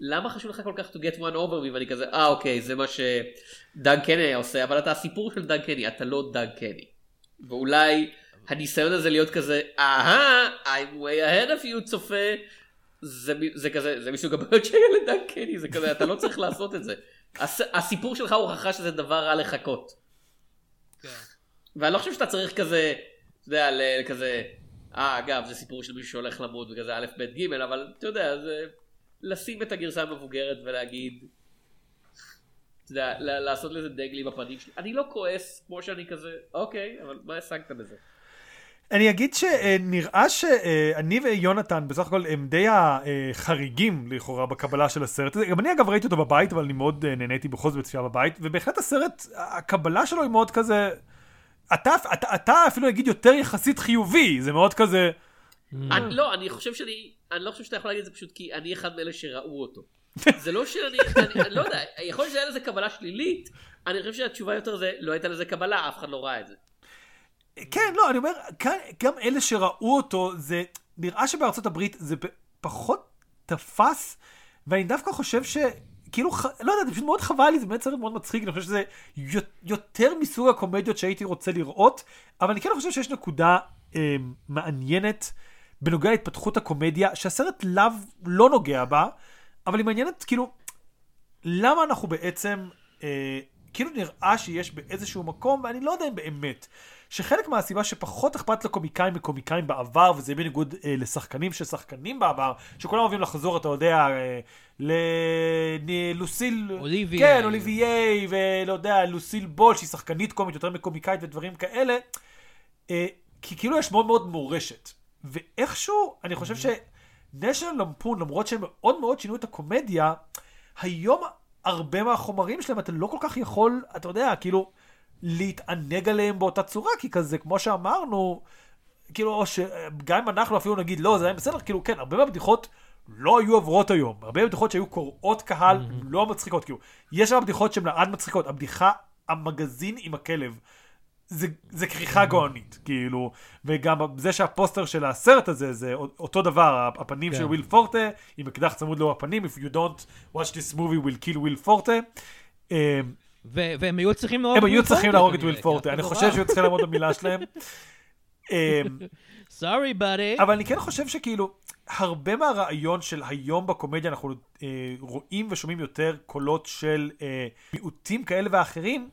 למה חשוב לך כל כך to get one over me? ואני כזה, אה אוקיי, זה מה שדאג קני היה עושה, אבל אתה הסיפור של דאג קני, אתה לא דאג קני. ואולי הניסיון הזה להיות כזה, אהה, I'm way ahead of you, צופה, זה, זה כזה, זה מסוג הבעיות שהיה לדאג קני, זה כזה, אתה לא צריך לעשות את זה. הס, הסיפור שלך הוא הוכחה שזה דבר רע לחכות. כן. ואני לא חושב שאתה צריך כזה, אתה יודע, כזה, אה אגב, זה סיפור של מישהו שהולך למות, וכזה א' ב' ג', אבל אתה יודע, זה... לשים את הגרסה המבוגרת ולהגיד, אתה יודע, לעשות לזה דגלי בפנים שלי. אני לא כועס כמו שאני כזה, אוקיי, אבל מה השגת בזה? אני אגיד שנראה שאני ויונתן בסך הכל הם די החריגים לכאורה בקבלה של הסרט. גם אני אגב ראיתי אותו בבית, אבל אני מאוד נהניתי בכל זאת בצפייה בבית, ובהחלט הסרט, הקבלה שלו היא מאוד כזה, אתה, אתה, אתה אפילו אגיד יותר יחסית חיובי, זה מאוד כזה... אני, לא, אני חושב שאני, אני לא חושב שאתה יכול להגיד את זה פשוט כי אני אחד מאלה שראו אותו. זה לא שאני, אני, אני לא יודע, יכול להיות שהיה לזה קבלה שלילית, אני חושב שהתשובה יותר זה, לא הייתה לזה קבלה, אף אחד לא ראה את זה. כן, לא, אני אומר, כאן, גם אלה שראו אותו, זה נראה שבארצות הברית זה פחות תפס, ואני דווקא חושב ש... כאילו, לא יודע, זה פשוט מאוד חבל לי, זה באמת סרט מאוד מצחיק, אני חושב שזה יותר מסוג הקומדיות שהייתי רוצה לראות, אבל אני כן חושב שיש נקודה אה, מעניינת, בנוגע להתפתחות הקומדיה, שהסרט לאו לא נוגע בה, אבל היא מעניינת, כאילו, למה אנחנו בעצם, אה, כאילו נראה שיש באיזשהו מקום, ואני לא יודע אם באמת, שחלק מהסיבה שפחות אכפת לקומיקאים מקומיקאים בעבר, וזה בניגוד אה, לשחקנים ששחקנים בעבר, שכולם אוהבים לחזור, אתה יודע, אה, ללוסיל... אוליבייה. כן, אוליבייה, ולא יודע, לוסיל בול, שהיא שחקנית קומית, יותר מקומיקאית ודברים כאלה, אה, כי כאילו יש מאוד מאוד מורשת. ואיכשהו, אני חושב ש-National Lampoon, למרות שהם מאוד מאוד שינו את הקומדיה, היום הרבה מהחומרים שלהם אתה לא כל כך יכול, אתה יודע, כאילו, להתענג עליהם באותה צורה, כי כזה, כמו שאמרנו, כאילו, גם אם אנחנו אפילו נגיד, לא, זה היה בסדר, כאילו, כן, הרבה מהבדיחות לא היו עברות היום. הרבה מהבדיחות שהיו קוראות קהל, לא מצחיקות, כאילו. יש הרבה בדיחות שהן לעד מצחיקות. הבדיחה, המגזין עם הכלב, זה, זה כריכה גאונית, כאילו. וגם זה שהפוסטר של הסרט הזה, זה אותו דבר, הפנים של וויל פורטה, עם אקדח צמוד לו הפנים, If you don't watch this movie, we'll kill וויל פורטה. והם היו צריכים להרוג את וויל פורטה. אני חושב שהם צריכים לעמוד במילה שלהם. Sorry, buddy. אבל אני כן חושב שכאילו, הרבה מהרעיון של היום בקומדיה, אנחנו רואים ושומעים יותר קולות של מיעוטים כאלה ואחרים,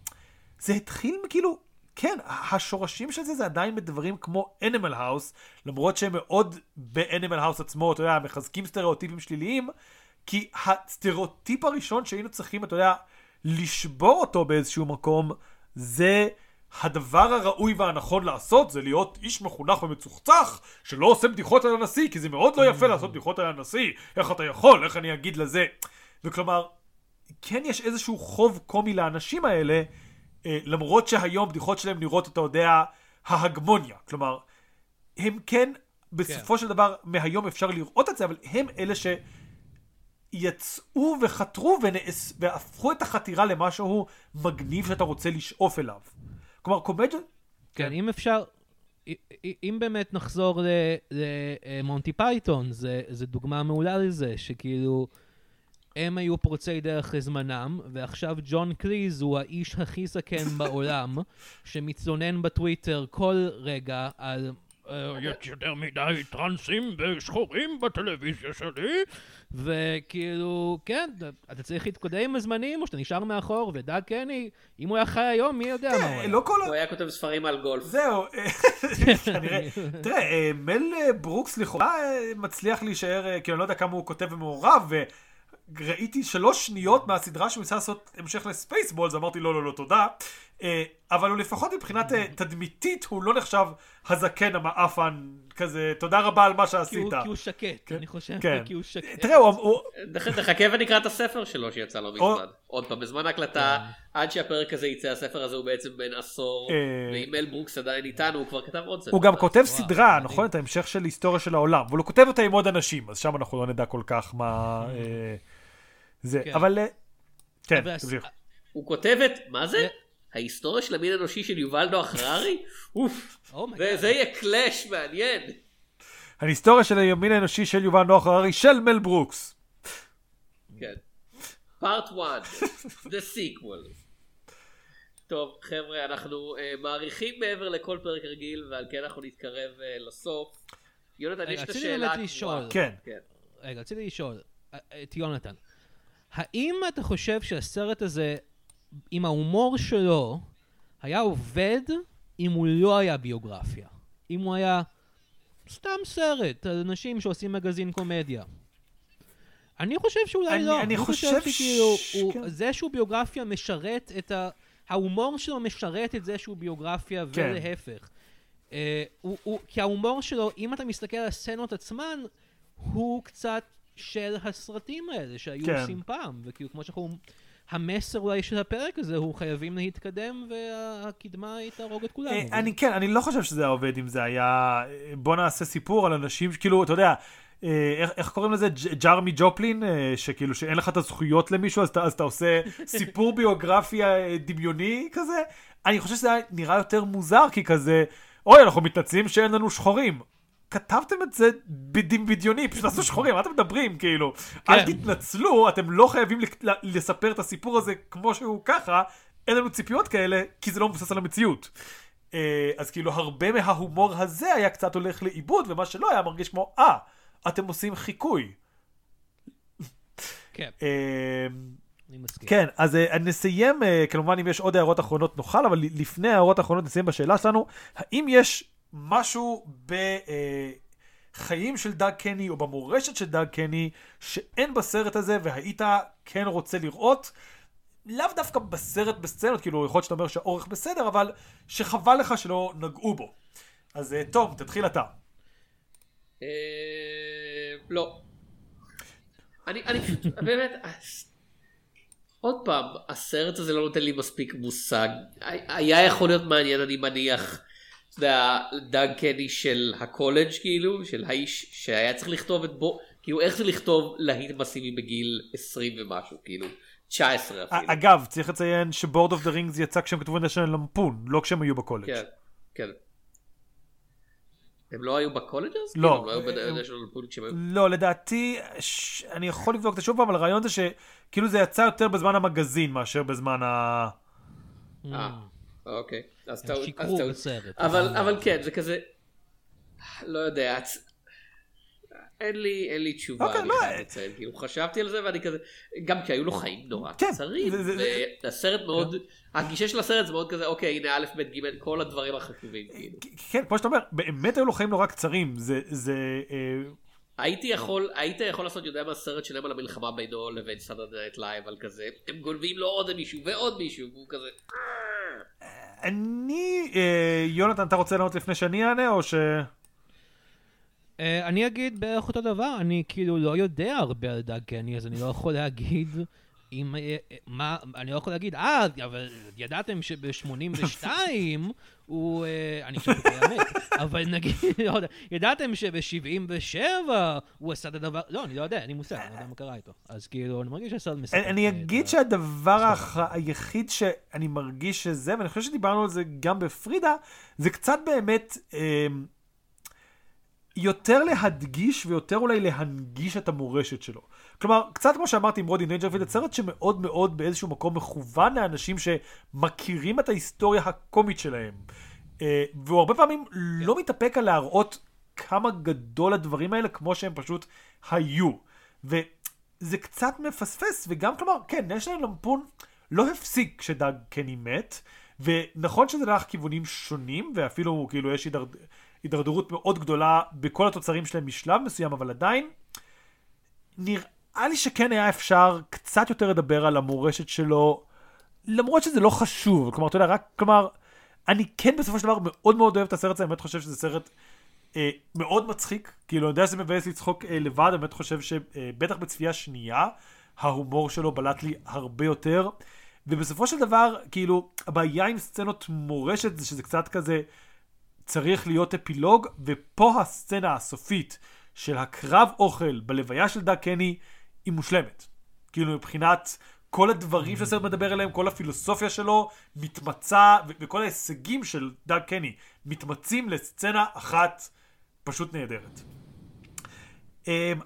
זה התחיל כאילו, כן, השורשים של זה זה עדיין בדברים כמו Animal House, למרות שהם מאוד ב-Animal House עצמו, אתה יודע, מחזקים סטריאוטיפים שליליים, כי הסטריאוטיפ הראשון שהיינו צריכים, אתה יודע, לשבור אותו באיזשהו מקום, זה הדבר הראוי והנכון לעשות, זה להיות איש מחונך ומצוחצח, שלא עושה בדיחות על הנשיא, כי זה מאוד לא יפה לעשות בדיחות על הנשיא, איך אתה יכול, איך אני אגיד לזה. וכלומר, כן יש איזשהו חוב קומי לאנשים האלה, למרות שהיום בדיחות שלהם נראות, אתה יודע, ההגמוניה. כלומר, הם כן, בסופו של דבר, מהיום אפשר לראות את זה, אבל הם אלה שיצאו וחתרו והפכו את החתירה למשהו מגניב שאתה רוצה לשאוף אליו. כלומר, קומדיה... כן, אם אפשר... אם באמת נחזור למונטי פייתון, זה דוגמה מעולה לזה, שכאילו... הם היו פורצי דרך לזמנם, ועכשיו ג'ון קליז הוא האיש הכי זקן בעולם, שמצונן בטוויטר כל רגע על... יש יותר מדי טרנסים ושחורים בטלוויזיה שלי, וכאילו, כן, אתה צריך להתקודם בזמנים, או שאתה נשאר מאחור, ודאג קני, אם הוא היה חי היום, מי יודע מה הוא היה. הוא היה כותב ספרים על גולף. זהו, תראה, מל ברוקס לכאורה מצליח להישאר, כי אני לא יודע כמה הוא כותב ומעורב, ו... ראיתי שלוש שניות מהסדרה שהוא ניסה לעשות המשך לספייסבולס, אמרתי לא, לא, לא, תודה. אבל הוא לפחות מבחינת תדמיתית, הוא לא נחשב הזקן, המאפן, כזה, תודה רבה על מה שעשית. כי הוא שקט, אני חושב, כי הוא שקט. תראה, הוא... תחכה ונקרא את הספר שלו שיצא לו בזמן. עוד פעם, בזמן ההקלטה, עד שהפרק הזה יצא, הספר הזה הוא בעצם בין עשור, ואם מל ברוקס עדיין איתנו, הוא כבר כתב עוד ספר. הוא גם כותב סדרה, נכון? את ההמשך של היסטוריה של העולם, והוא כותב אותה עם עוד אנשים, אז שם אנחנו לא נדע כל כך מה... זה, אבל... כן, תמשיך. הוא כותב את... מה זה? ההיסטוריה של המין אנושי של יובל נוח הררי? אוף, וזה יהיה קלאש מעניין. ההיסטוריה של המין האנושי של יובל נוח הררי של מל ברוקס. כן. Part one, the sequel. טוב, חבר'ה, אנחנו מעריכים מעבר לכל פרק רגיל, ועל כן אנחנו נתקרב לסוף. יונתן, יש את השאלה הקבועה. כן. רגע, רציתי לשאול. את יונתן, האם אתה חושב שהסרט הזה עם ההומור שלו היה עובד אם הוא לא היה ביוגרפיה, אם הוא היה סתם סרט על אנשים שעושים מגזין קומדיה? אני חושב שאולי אני, לא אני חושב, חושב שכאילו ש... הוא, כן. זה שהוא ביוגרפיה משרת את ה... ההומור שלו משרת את זה שהוא ביוגרפיה, כן. ולהפך, uh, הוא, הוא, כי ההומור שלו, אם אתה מסתכל על הסצנות עצמן, הוא קצת של הסרטים האלה שהיו, כן. עושים פעם, וכאילו כמו שאנחנו, המסר אולי של הפרק הזה הוא חייבים להתקדם והקדמה היא תהרוג את כולנו. אני כן, אני לא חושב שזה עובד אם זה היה בוא נעשה סיפור על אנשים שכאילו, אתה יודע, איך, איך קוראים לזה? ג'רמי ג'ופלין, שכאילו שאין לך את הזכויות למישהו, אז אתה, אז אתה עושה סיפור ביוגרפיה דמיוני כזה. אני חושב שזה היה נראה יותר מוזר, כי כזה, אוי, אנחנו מתנצלים שאין לנו שחורים. כתבתם את זה בדיוני, פשוט עשו שחורים, מה אתם מדברים, כאילו? אל תתנצלו, אתם לא חייבים לספר את הסיפור הזה כמו שהוא ככה, אין לנו ציפיות כאלה, כי זה לא מבוסס על המציאות. אז כאילו, הרבה מההומור הזה היה קצת הולך לאיבוד, ומה שלא היה מרגיש כמו, אה, אתם עושים חיקוי. כן. כן, אז נסיים, כלומר, אם יש עוד הערות אחרונות נוכל, אבל לפני הערות האחרונות נסיים בשאלה שלנו, האם יש... משהו בחיים של דאג קני או במורשת של דאג קני שאין בסרט הזה והיית כן רוצה לראות, לאו דווקא בסרט בסצנות, כאילו יכול להיות שאתה אומר שהאורך בסדר, אבל שחבל לך שלא נגעו בו. אז תום, תתחיל אתה. לא, אני באמת עוד פעם, הסרט הזה לא נותן לי מספיק מושג. היה יכול להיות מעניין, אני מניח, דאג קני של הקולג' כאילו, של האיש שהיה צריך לכתוב את בו, כאילו איך זה לכתוב להיט מסיבי בגיל עשרים ומשהו, כאילו תשע עשרה אפילו. אגב, צריך לציין שבורד אוף דה רינגס יצא כשהם כתבו נשנל למפון, לא כשהם היו בקולג'. כן, כן. הם לא היו בקולג' אז? לא. לא, לדעתי, אני יכול לבדוק את זה שוב פעם, אבל הרעיון זה שכאילו זה יצא יותר בזמן המגזין מאשר בזמן ה... אה, אוקיי. הם שיקרו בסרט. אבל כן, זה כזה, לא יודע, אין לי תשובה. כאילו חשבתי על זה ואני כזה, גם כי היו לו חיים נורא קצרים. הסרט מאוד, הגישה של הסרט זה מאוד כזה, אוקיי, הנה א' ב' ג' כל הדברים החשובים. כן, כמו שאתה אומר, באמת היו לו חיים נורא קצרים. הייתי יכול, היית יכול לעשות יודע מהסרט שלהם על המלחמה בינו לבין סאטרדיי נייט לייב על כזה, הם גונבים לו עוד מישהו ועוד מישהו, והוא כזה... אני, יונתן, אתה רוצה לענות לפני שאני אענה או ש... אני אגיד בערך אותו דבר, אני כאילו לא יודע הרבה על דאג קני, אז אני לא יכול להגיד אם... מה, אני לא יכול להגיד, אה, אבל ידעתם שב-שמונים ושתיים הוא... אני חושב באמת, אבל נגיד, לא יודע, ידעתם שב-שבעים ושבע הוא עשה את הדבר... לא, אני לא יודע, אני מוסר, אני יודע מה קרה איתו. אז כאילו, אני מרגיש שעשה את מספר. אני אגיד שהדבר היחיד שאני מרגיש שזה, ואני חושב שדיברנו על זה גם בפרידה, זה קצת באמת... יותר להדגיש ויותר אולי להנגיש את המורשת שלו. כלומר, קצת כמו שאמרתי עם רודי נייג'רפילד, סרט שמאוד מאוד באיזשהו מקום מכוון לאנשים שמכירים את ההיסטוריה הקומית שלהם. והוא הרבה פעמים לא מתאפק על להראות כמה גדול הדברים האלה כמו שהם פשוט היו. וזה קצת מפספס, וגם כלומר, כן, נשנל למפון לא הפסיק כשדאג קני מת, ונכון שזה הלך כיוונים שונים, ואפילו כאילו יש הידרדר... הידרדרות מאוד גדולה בכל התוצרים שלהם משלב מסוים, אבל עדיין נראה לי שכן היה אפשר קצת יותר לדבר על המורשת שלו, למרות שזה לא חשוב. כלומר, אתה יודע, רק, כלומר, אני כן בסופו של דבר מאוד מאוד אוהב את הסרט הזה, אני באמת חושב שזה סרט אה, מאוד מצחיק, כאילו, אני יודע שזה מבאס לצחוק אה, לבד, אני באמת חושב שבטח בצפייה שנייה, ההומור שלו בלט לי הרבה יותר, ובסופו של דבר, כאילו, הבעיה עם סצנות מורשת זה שזה קצת כזה, צריך להיות אפילוג, ופה הסצנה הסופית של הקרב אוכל בלוויה של דאג קני היא מושלמת. כאילו מבחינת כל הדברים שהסרט מדבר עליהם, כל הפילוסופיה שלו מתמצה, ו- וכל ההישגים של דאג קני מתמצים לסצנה אחת פשוט נהדרת.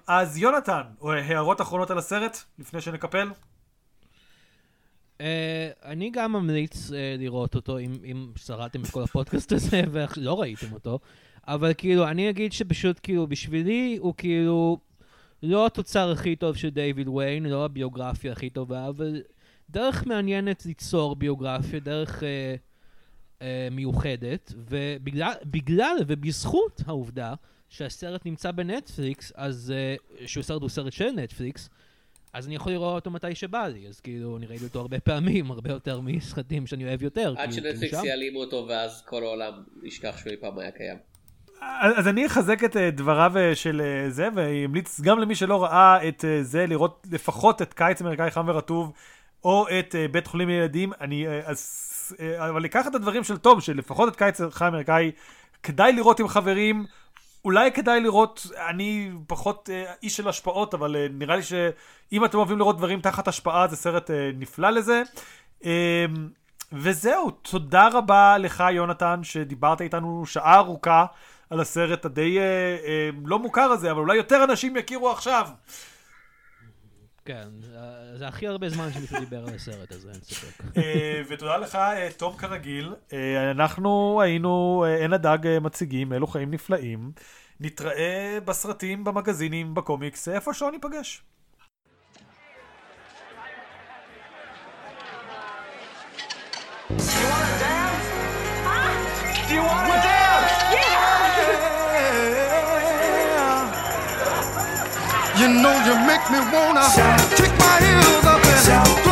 אז יונתן, הערות אחרונות על הסרט לפני שנקפל? Uh, אני גם ממליץ uh, לראות אותו אם, אם שרדתם את כל הפודקאסט הזה ולא ראיתם אותו, אבל כאילו אני אגיד שפשוט כאילו בשבילי הוא כאילו לא התוצר הכי טוב של דיוויד ויין, לא הביוגרפיה הכי טובה, אבל דרך מעניינת ליצור ביוגרפיה, דרך uh, uh, מיוחדת, ובגלל, בגלל ובזכות העובדה שהסרט נמצא בנטפליקס, אז uh, שהוא סרט הוא סרט של נטפליקס, אז אני יכול לראות אותו מתי שבא לי, אז כאילו אני ראיתי אותו הרבה פעמים, הרבה יותר מסרטים שאני אוהב יותר. עד שנטפליקס יעלימו אותו ואז כל העולם ישכח שהוא אי פעם היה קיים. אז אני אחזק את דבריו של זה, והמליץ גם למי שלא ראה את זה, לראות לפחות את קיץ אמריקאי חם ורטוב, או את בית חולים לילדים, אבל לקחת את הדברים של תום, שלפחות את קיץ חם אמריקאי, כדאי לראות עם חברים, אולי כדאי לראות, אני פחות אה, איש של השפעות, אבל אה, נראה לי שאם אתם אוהבים לראות דברים תחת השפעה, זה סרט אה, נפלא לזה. אה, וזהו, תודה רבה לך יונתן, שדיברת איתנו שעה ארוכה על הסרט הדי אה, אה, לא מוכר הזה, אבל אולי יותר אנשים יכירו עכשיו. כן, זה הכי הרבה זמן שמישהו דיבר על הסרט הזה, אין ספק. ותודה לך, תום כרגיל. אנחנו היינו, אין הדג מציגים, אלו חיים נפלאים. נתראה בסרטים, במגזינים, בקומיקס, איפה שעוד ניפגש. You want to dance? Huh? Do you want to dance? Yeah! You know you make me wanna kick my heels up and shout.